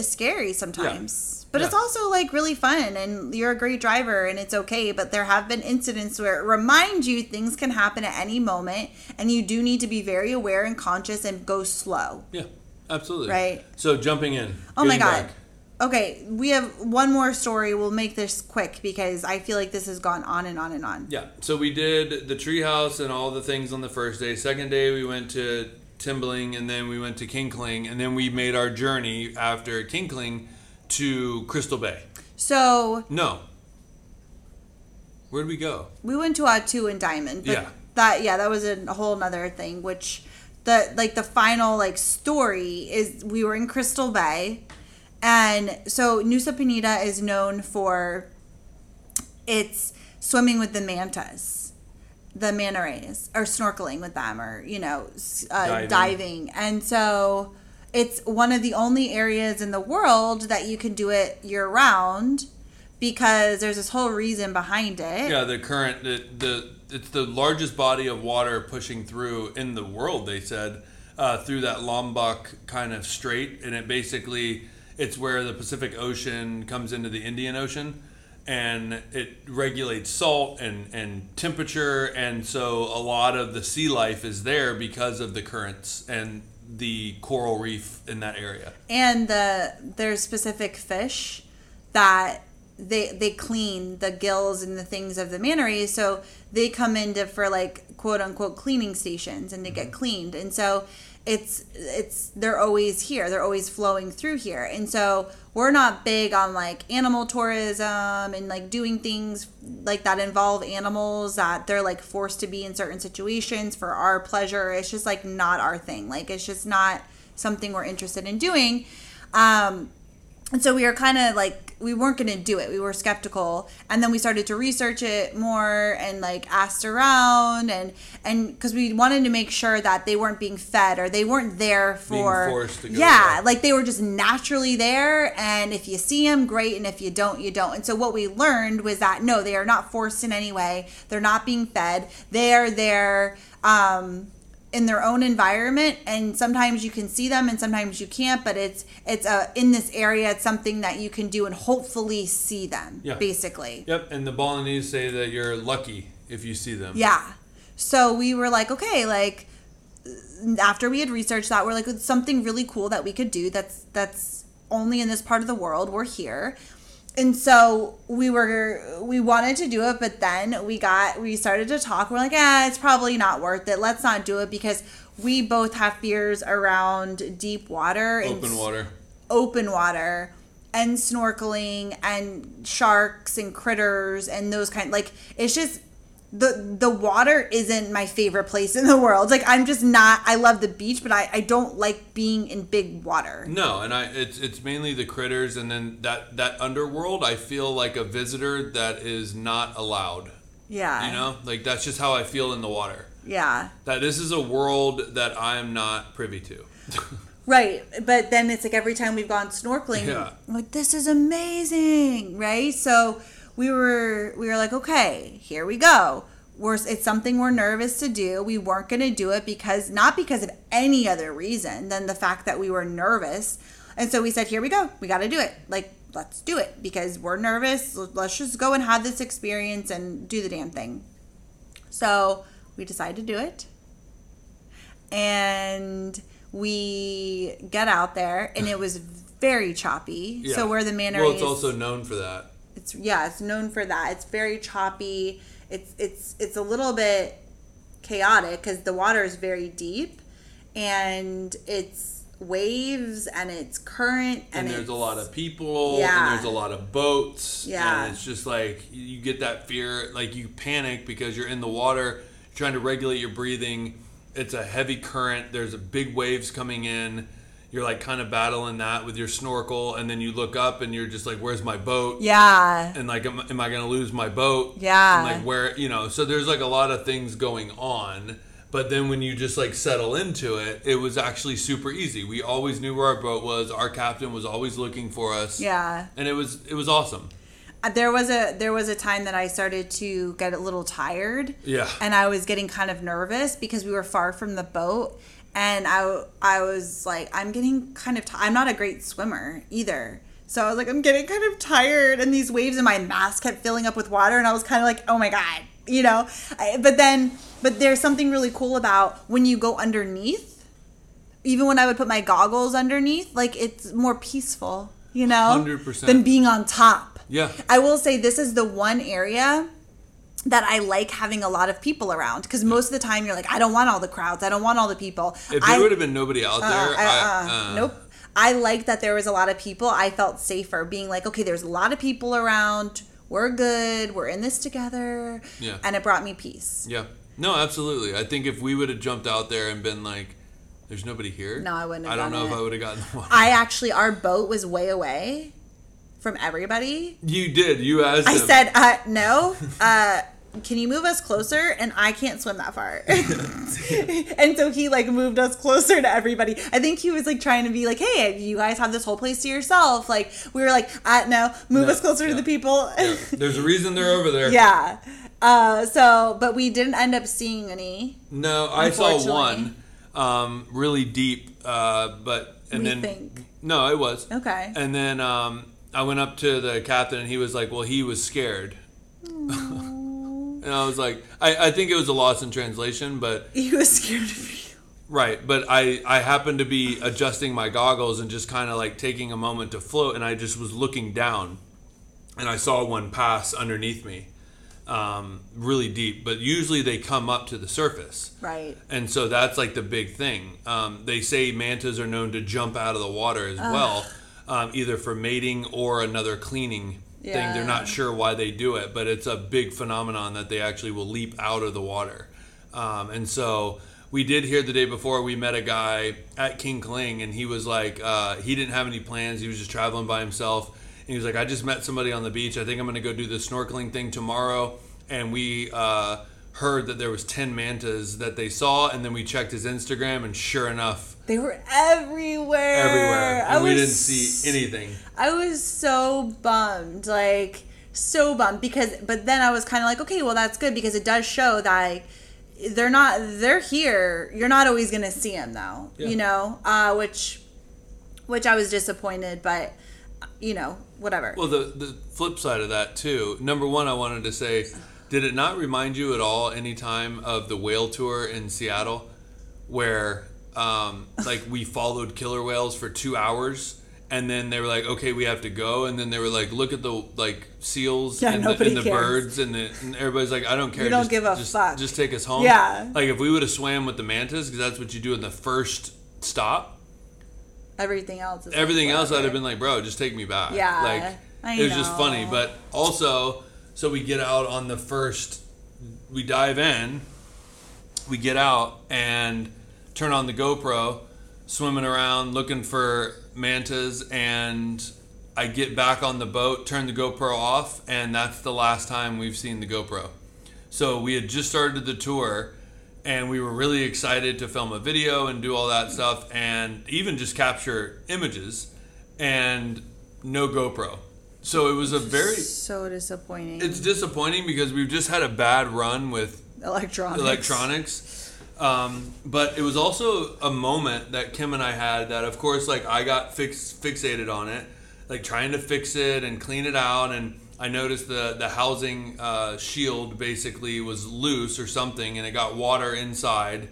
scary sometimes. Yeah. But yeah. It's also, like, really fun, and you're a great driver, and it's okay. But there have been incidents where it reminds you things can happen at any moment, and you do need to be very aware and conscious and go slow. Yeah, absolutely. Right? So, jumping in. Oh, my God. Back. Okay, we have one more story. We'll make this quick because I feel like this has gone on and on and on. Yeah. So, we did the treehouse and all the things on the first day. Second day, we went to Tembeling, and then we went to Kelingking, and then we made our journey after Kelingking. To Crystal Bay. So. No. Where'd we go? We went to Atu and Diamond. But yeah. That, yeah, that was a whole nother thing, which the, like the final like story is we were in Crystal Bay. And so Nusa Penida is known for its swimming with the mantas. the manta rays, or snorkeling with them, or, you know, uh, diving. diving. And so it's one of the only areas in the world that you can do it year round, because there's this whole reason behind it. Yeah, the current, the, the it's the largest body of water pushing through in the world, they said, uh, through that Lombok kind of strait. And it basically, it's where the Pacific Ocean comes into the Indian Ocean, and it regulates salt and, and temperature. And so a lot of the sea life is there because of the currents and the coral reef in that area. And the there's specific fish that... They they clean the gills and the things of the manta rays, so they come into for like quote unquote cleaning stations, and they get cleaned, and so it's it's they're always here, they're always flowing through here, and so we're not big on like animal tourism and like doing things like that involve animals that they're like forced to be in certain situations for our pleasure. It's just like not our thing. Like it's just not something we're interested in doing, um, and so we are kind of like. We weren't going to do it. We were skeptical. And then we started to research it more and like asked around, and and because we wanted to make sure that they weren't being fed or they weren't there for being forced to go yeah, there. Like they were just naturally there. And if you see them, great. And if you don't, you don't. And so what we learned was that no, they are not forced in any way. They're not being fed. They are there um, in their own environment, and sometimes you can see them and sometimes you can't, but it's it's uh, in this area, it's something that you can do and hopefully see them, yeah. basically. Yep, and the Balinese say that you're lucky if you see them. Yeah, so we were like, okay, like, after we had researched that, we're like, it's something really cool that we could do that's that's only in this part of the world, we're here. And so we were, we wanted to do it, but then we got, we started to talk. We're like, eh, it's probably not worth it. Let's not do it, because we both have fears around deep water. Open and water. Open water and snorkeling and sharks and critters and those kind. Like, it's just, the the water isn't my favorite place in the world. Like, I'm just not, I love the beach, but I, I don't like being in big water. No, and I it's it's mainly the critters, and then that, that underworld, I feel like a visitor that is not allowed. Yeah. You know? Like, that's just how I feel in the water. Yeah. That this is a world that I am not privy to. Right. But then it's like every time we've gone snorkeling, yeah. I'm like, this is amazing, right? So... We were we were like, okay, here we go. We're it's something we're nervous to do. We weren't going to do it because not because of any other reason than the fact that we were nervous. And so we said, here we go. We got to do it. Like, let's do it because we're nervous. Let's just go and have this experience and do the damn thing. So we decided to do it. And we get out there, and it was very choppy. Yeah. So where the manta rays... Well, it's also known for that. It's, yeah, it's known for that. It's very choppy. It's it's it's a little bit chaotic because the water is very deep, and it's waves and it's current, and, and there's a lot of people, yeah. and there's a lot of boats, yeah. and it's just like you get that fear, like you panic because you're in the water trying to regulate your breathing. It's a heavy current. There's big waves coming in. You're like kind of battling that with your snorkel, and then you look up and you're just like, where's my boat? Yeah. And like, am, am I going to lose my boat? Yeah. And like, where, you know, so there's like a lot of things going on. But then when you just like settle into it, it was actually super easy. We always knew where our boat was. Our captain was always looking for us. Yeah. And it was, it was awesome. There was a there was a time that I started to get a little tired. Yeah. And I was getting kind of nervous because we were far from the boat. And I, I was like, I'm getting kind of, t- I'm not a great swimmer either. So I was like, I'm getting kind of tired. And these waves in my mask kept filling up with water. And I was kind of like, oh my God, you know. I, but then, but there's something really cool about when you go underneath, even when I would put my goggles underneath, like it's more peaceful, you know, one hundred percent than being on top. Yeah. I will say this is the one area that I like having a lot of people around, because most of the time you're like, I don't want all the crowds. I don't want all the people. If there I, would have been nobody out uh, there. I, uh, I, uh, nope. I like that there was a lot of people. I felt safer being like, okay, there's a lot of people around. We're good. We're in this together. Yeah. And it brought me peace. Yeah. No, absolutely. I think if we would have jumped out there and been like, there's nobody here. No, I wouldn't have I don't know it. if I would have gotten the water. I actually, our boat was way away from everybody. You did. You asked I them. said, uh, no. Uh can you move us closer? And I can't swim that far. And so he like moved us closer to everybody. I think he was like trying to be like, hey, you guys have this whole place to yourself. Like we were like, ah, no, move no, us closer no. to the people. Yeah. There's a reason they're over there. Yeah. Uh, so, but we didn't end up seeing any. No, I saw one um, really deep. Uh, but, and we then, think. No, it was. Okay. And then um, I went up to the captain and he was like, well, he was scared. And I was like, I, I think it was a loss in translation, but... He was scared of you. Right, but I, I happened to be adjusting my goggles and just kind of like taking a moment to float, and I just was looking down, and I saw one pass underneath me, um, really deep. But usually they come up to the surface. Right. And so that's like the big thing. Um, they say mantas are known to jump out of the water as uh. well, um, either for mating or another cleaning thing. Yeah. They're not sure why they do it, but it's a big phenomenon that they actually will leap out of the water. Um, and so we did hear the day before, we met a guy at King Kling, and he was like, uh, he didn't have any plans. He was just traveling by himself. And he was like, I just met somebody on the beach. I think I'm going to go do the snorkeling thing tomorrow. And we uh, heard that there was ten mantas that they saw, and then we checked his Instagram, and sure enough, they were everywhere. Everywhere. And I we was, didn't see anything. I was so bummed. Like, so bummed. Because, but then I was kind of like, okay, well, that's good. Because it does show that they're not, they're here. You're not always going to see them, though. Yeah. You know? Uh, which, which I was disappointed, but, you know, whatever. Well, the, the flip side of that, too. Number one, I wanted to say, did it not remind you at all any time of the whale tour in Seattle? Where... Um, like we followed killer whales for two hours and then they were like, okay, we have to go. And then they were like, look at the like seals yeah, and, the, and the birds and, the, and everybody's like, I don't care. You don't just, give a just, fuck. Just take us home. Yeah. Like if we would have swam with the mantas, because that's what you do in the first stop. Everything else. Is everything like else I'd have been like, bro, just take me back. Yeah. Like I it was know. Just funny. But also, so we get out on the first, we dive in, we get out and turn on the GoPro, swimming around, looking for mantas, and I get back on the boat, turn the GoPro off, and that's the last time we've seen the GoPro. So we had just started the tour, and we were really excited to film a video and do all that stuff, and even just capture images, and no GoPro. So it was a very... So disappointing. It's disappointing because we've just had a bad run with... Electronics. Electronics. Um, but it was also a moment that Kim and I had that, of course, like I got fix, fixated on it, like trying to fix it and clean it out. And I noticed the, the housing uh, shield basically was loose or something, and it got water inside.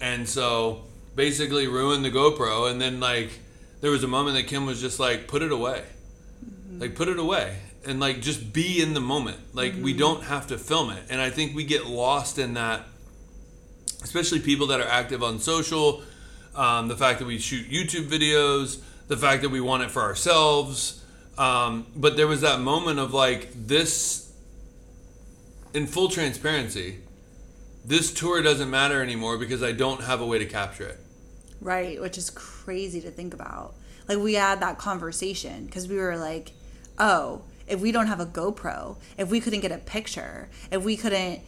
And so basically ruined the GoPro. And then like there was a moment that Kim was just like, put it away, mm-hmm. like put it away and like just be in the moment. Like mm-hmm. we don't have to film it. And I think we get lost in that. Especially people that are active on social, um, the fact that we shoot YouTube videos, the fact that we want it for ourselves. Um, but there was that moment of like this, in full transparency, this tour doesn't matter anymore because I don't have a way to capture it. Right, which is crazy to think about. Like we had that conversation because we were like, oh, if we don't have a GoPro, if we couldn't get a picture, if we couldn't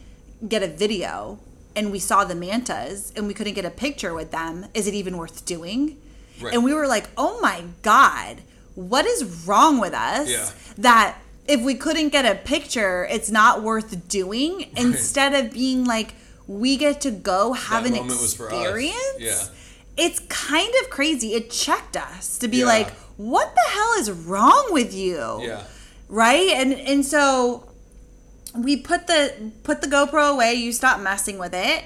get a video... and we saw the mantas, and we couldn't get a picture with them, is it even worth doing? Right. And we were like, oh my God, what is wrong with us yeah. that if we couldn't get a picture, it's not worth doing right. instead of being like, we get to go have that an experience? Yeah. It's kind of crazy. It checked us to be yeah. like, what the hell is wrong with you? Yeah. Right? And and so... We put the put the GoPro away. You stopped messing with it.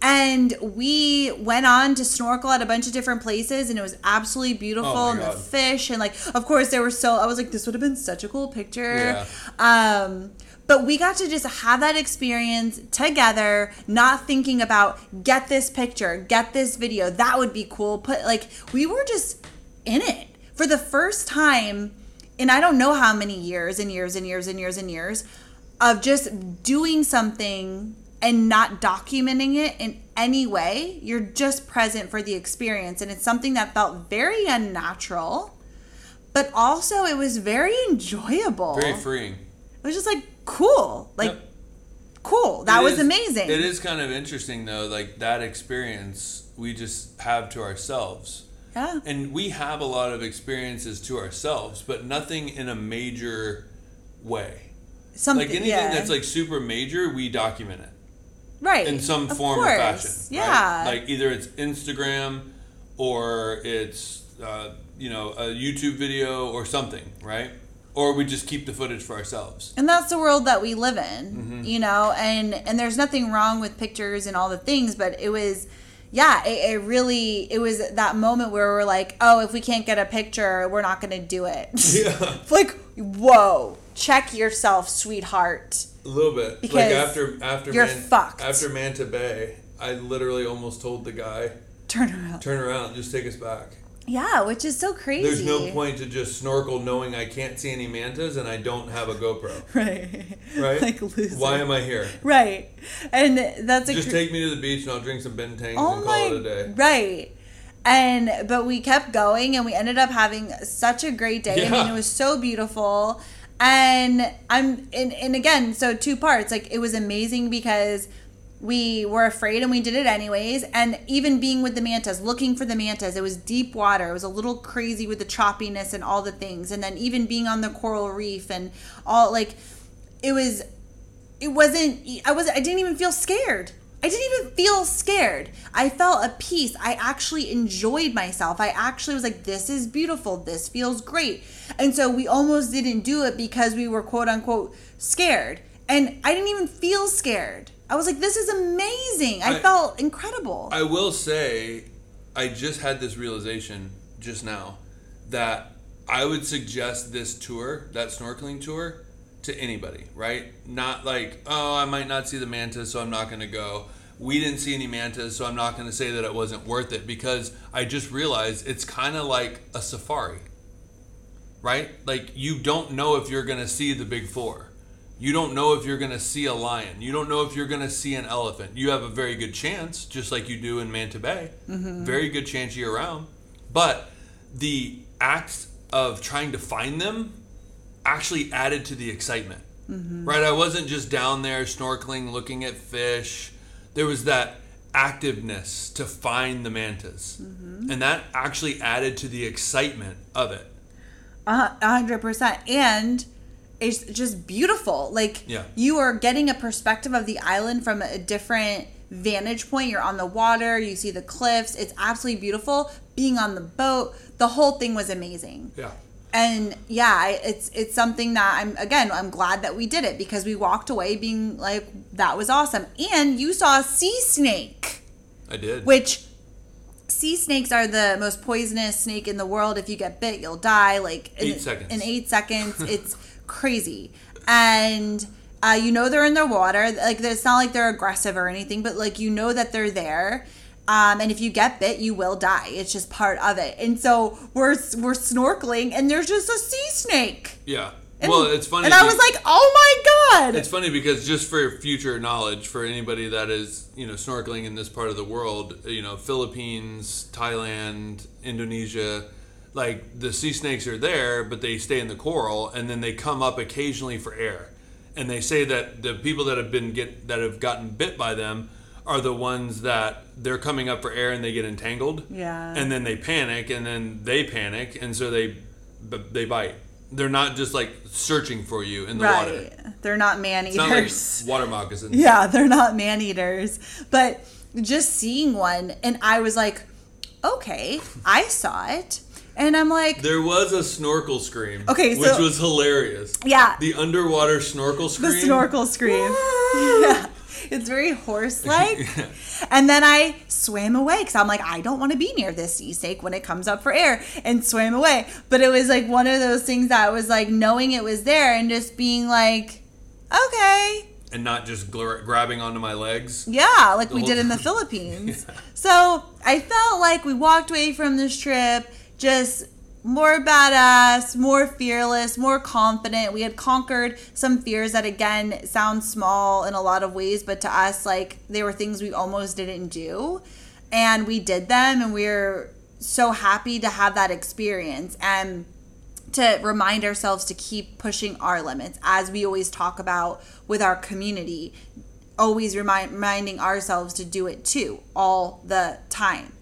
And we went on to snorkel at a bunch of different places. And it was absolutely beautiful. Oh my God. The fish. And, like, of course, there were so... I was like, this would have been such a cool picture. Yeah. Um, but we got to just have that experience together, not thinking about, get this picture, get this video. That would be cool. Put like, we were just in it. For the first time in I don't know how many years and years and years and years and years... of just doing something and not documenting it in any way. You're just present for the experience. And it's something that felt very unnatural, but also it was very enjoyable. Very freeing. It was just like, cool. Like, yep. cool. That it was is, amazing. It is kind of interesting, though, like that experience we just have to ourselves. Yeah. And we have a lot of experiences to ourselves, but nothing in a major way. Something, like anything yeah. that's like super major, we document it. Right. In some of form course. Or fashion. Yeah. Right? Like either it's Instagram or it's, uh, you know, a YouTube video or something, right? Or we just keep the footage for ourselves. And that's the world that we live in, mm-hmm. you know, and, and there's nothing wrong with pictures and all the things, but it was, yeah, it, it really, it was that moment where we're like, oh, if we can't get a picture, we're not going to do it. Yeah. Like, whoa, check yourself, sweetheart. A little bit. Because like after, after you're Man- fucked. After Manta Bay, I literally almost told the guy, turn around, turn around, just take us back. Yeah, which is so crazy. There's no point to just snorkel knowing I can't see any mantas and I don't have a GoPro. Right. Right? Like loser. Why am I here? Right. And that's a Just cr- take me to the beach and I'll drink some bentangs oh and call my, it a day. Right. And but we kept going and we ended up having such a great day. Yeah. I mean, it was so beautiful. And I'm and, and again, so two parts. Like it was amazing because we were afraid and we did it anyways. And even being with the mantas, looking for the mantas, it was deep water. It was a little crazy with the choppiness and all the things. And then even being on the coral reef and all, like, it was, it wasn't, I wasn't, I didn't even feel scared. I didn't even feel scared. I felt at peace. I actually enjoyed myself. I actually was like, this is beautiful. This feels great. And so we almost didn't do it because we were quote unquote scared. And I didn't even feel scared. I was like, this is amazing. I, I felt incredible. I will say, I just had this realization just now that I would suggest this tour, that snorkeling tour, to anybody, right? Not like, oh, I might not see the mantas, so I'm not going to go. We didn't see any mantas, so I'm not going to say that it wasn't worth it, because I just realized it's kind of like a safari, right? Like, you don't know if you're going to see the big four. You don't know if you're going to see a lion. You don't know if you're going to see an elephant. You have a very good chance, just like you do in Manta Bay. Mm-hmm. Very good chance year round. But the act of trying to find them actually added to the excitement. Mm-hmm. Right? I wasn't just down there snorkeling, looking at fish. There was that activeness to find the mantas. Mm-hmm. And that actually added to the excitement of it. one hundred percent. And it's just beautiful. Like, yeah. you are getting a perspective of the island from a different vantage point. You're on the water. You see the cliffs. It's absolutely beautiful. Being on the boat, the whole thing was amazing. Yeah. And, yeah, it's it's something that I'm, again, I'm glad that we did it, because we walked away being like, that was awesome. And you saw a sea snake. I did. Which, sea snakes are the most poisonous snake in the world. If you get bit, you'll die. Like in eight seconds. In eight seconds. It's crazy. And uh you know they're in the water. Like, it's not like they're aggressive or anything, but like, you know that they're there, um and if you get bit, you will die. It's just part of it. And so we're we're snorkeling and there's just a sea snake. Yeah. And, well, it's funny, and I was like, oh my God. It's funny because, just for future knowledge for anybody that is, you know, snorkeling in this part of the world, you know, Philippines, Thailand, Indonesia, like, the sea snakes are there, but they stay in the coral, and then they come up occasionally for air. And they say that the people that have been get that have gotten bit by them are the ones that they're coming up for air and they get entangled. Yeah. And then they panic, and then they panic, and so they they bite. They're not just like searching for you in the right. water. They're not man eaters. Like water moccasins. Yeah, they're not man eaters. But just seeing one, and I was like, okay, I saw it. And I'm like... There was a snorkel scream, okay, so, which was hilarious. Yeah. The underwater snorkel scream. The snorkel scream. Yeah. It's very horse-like. Yeah. And then I swam away because I'm like, I don't want to be near this sea snake when it comes up for air, and swam away. But it was like one of those things that was like, knowing it was there and just being like, okay. And not just gl- grabbing onto my legs. Yeah, like we did in the Philippines. Yeah. So I felt like we walked away from this trip just more badass, more fearless, more confident. We had conquered some fears that, again, sound small in a lot of ways, but to us, like, they were things we almost didn't do. And we did them, and we're so happy to have that experience and to remind ourselves to keep pushing our limits, as we always talk about with our community. always remind, reminding ourselves to do it too, all the time,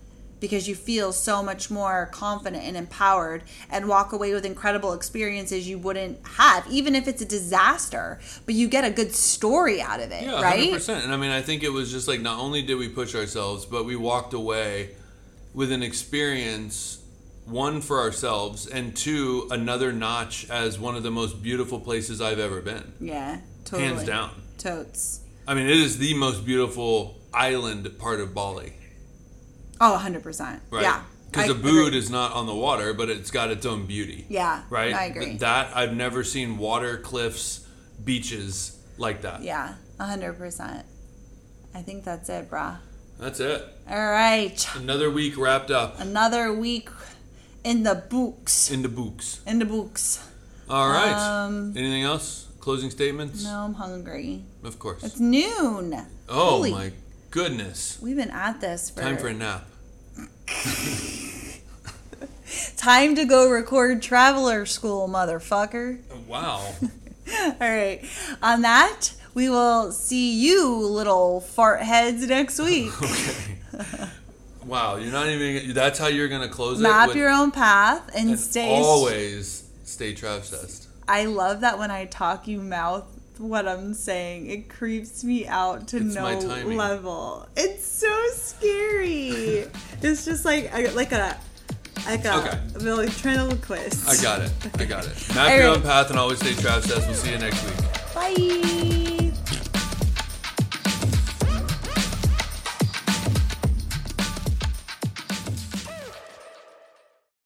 because you feel so much more confident and empowered and walk away with incredible experiences you wouldn't have, even if it's a disaster, but you get a good story out of it, yeah, right? one hundred percent. And I mean, I think it was just like, not only did we push ourselves, but we walked away with an experience, one for ourselves, and two, another notch as one of the most beautiful places I've ever been. Yeah, totally. Hands down. Totes. I mean, it is the most beautiful island part of Bali. Oh, one hundred percent. Right? Yeah. Because Ubud is not on the water, but it's got its own beauty. Yeah, right? I agree. That, I've never seen water, cliffs, beaches like that. Yeah, one hundred percent. I think that's it, brah. That's it. All right. Another week wrapped up. Another week in the books. In the books. In the books. All right. Um, Anything else? Closing statements? No, I'm hungry. Of course. It's noon. Oh, Holy. my goodness. We've been at this for... Time for a nap. Time to go record Traveler School, motherfucker. Wow. All right. On that, we will see you little fart heads next week. Okay. Wow. You're not even... That's how you're going to close Map it? Map your own path and, and stay... always stay Trav-cessed. I love that when I talk, you mouth what I'm saying. It creeps me out to it's no level. It's so scary. It's just like like a like a okay. Military quiz. I got it. I got it. Map your own path and always stay Trav-cessed. We'll see you next week. Bye.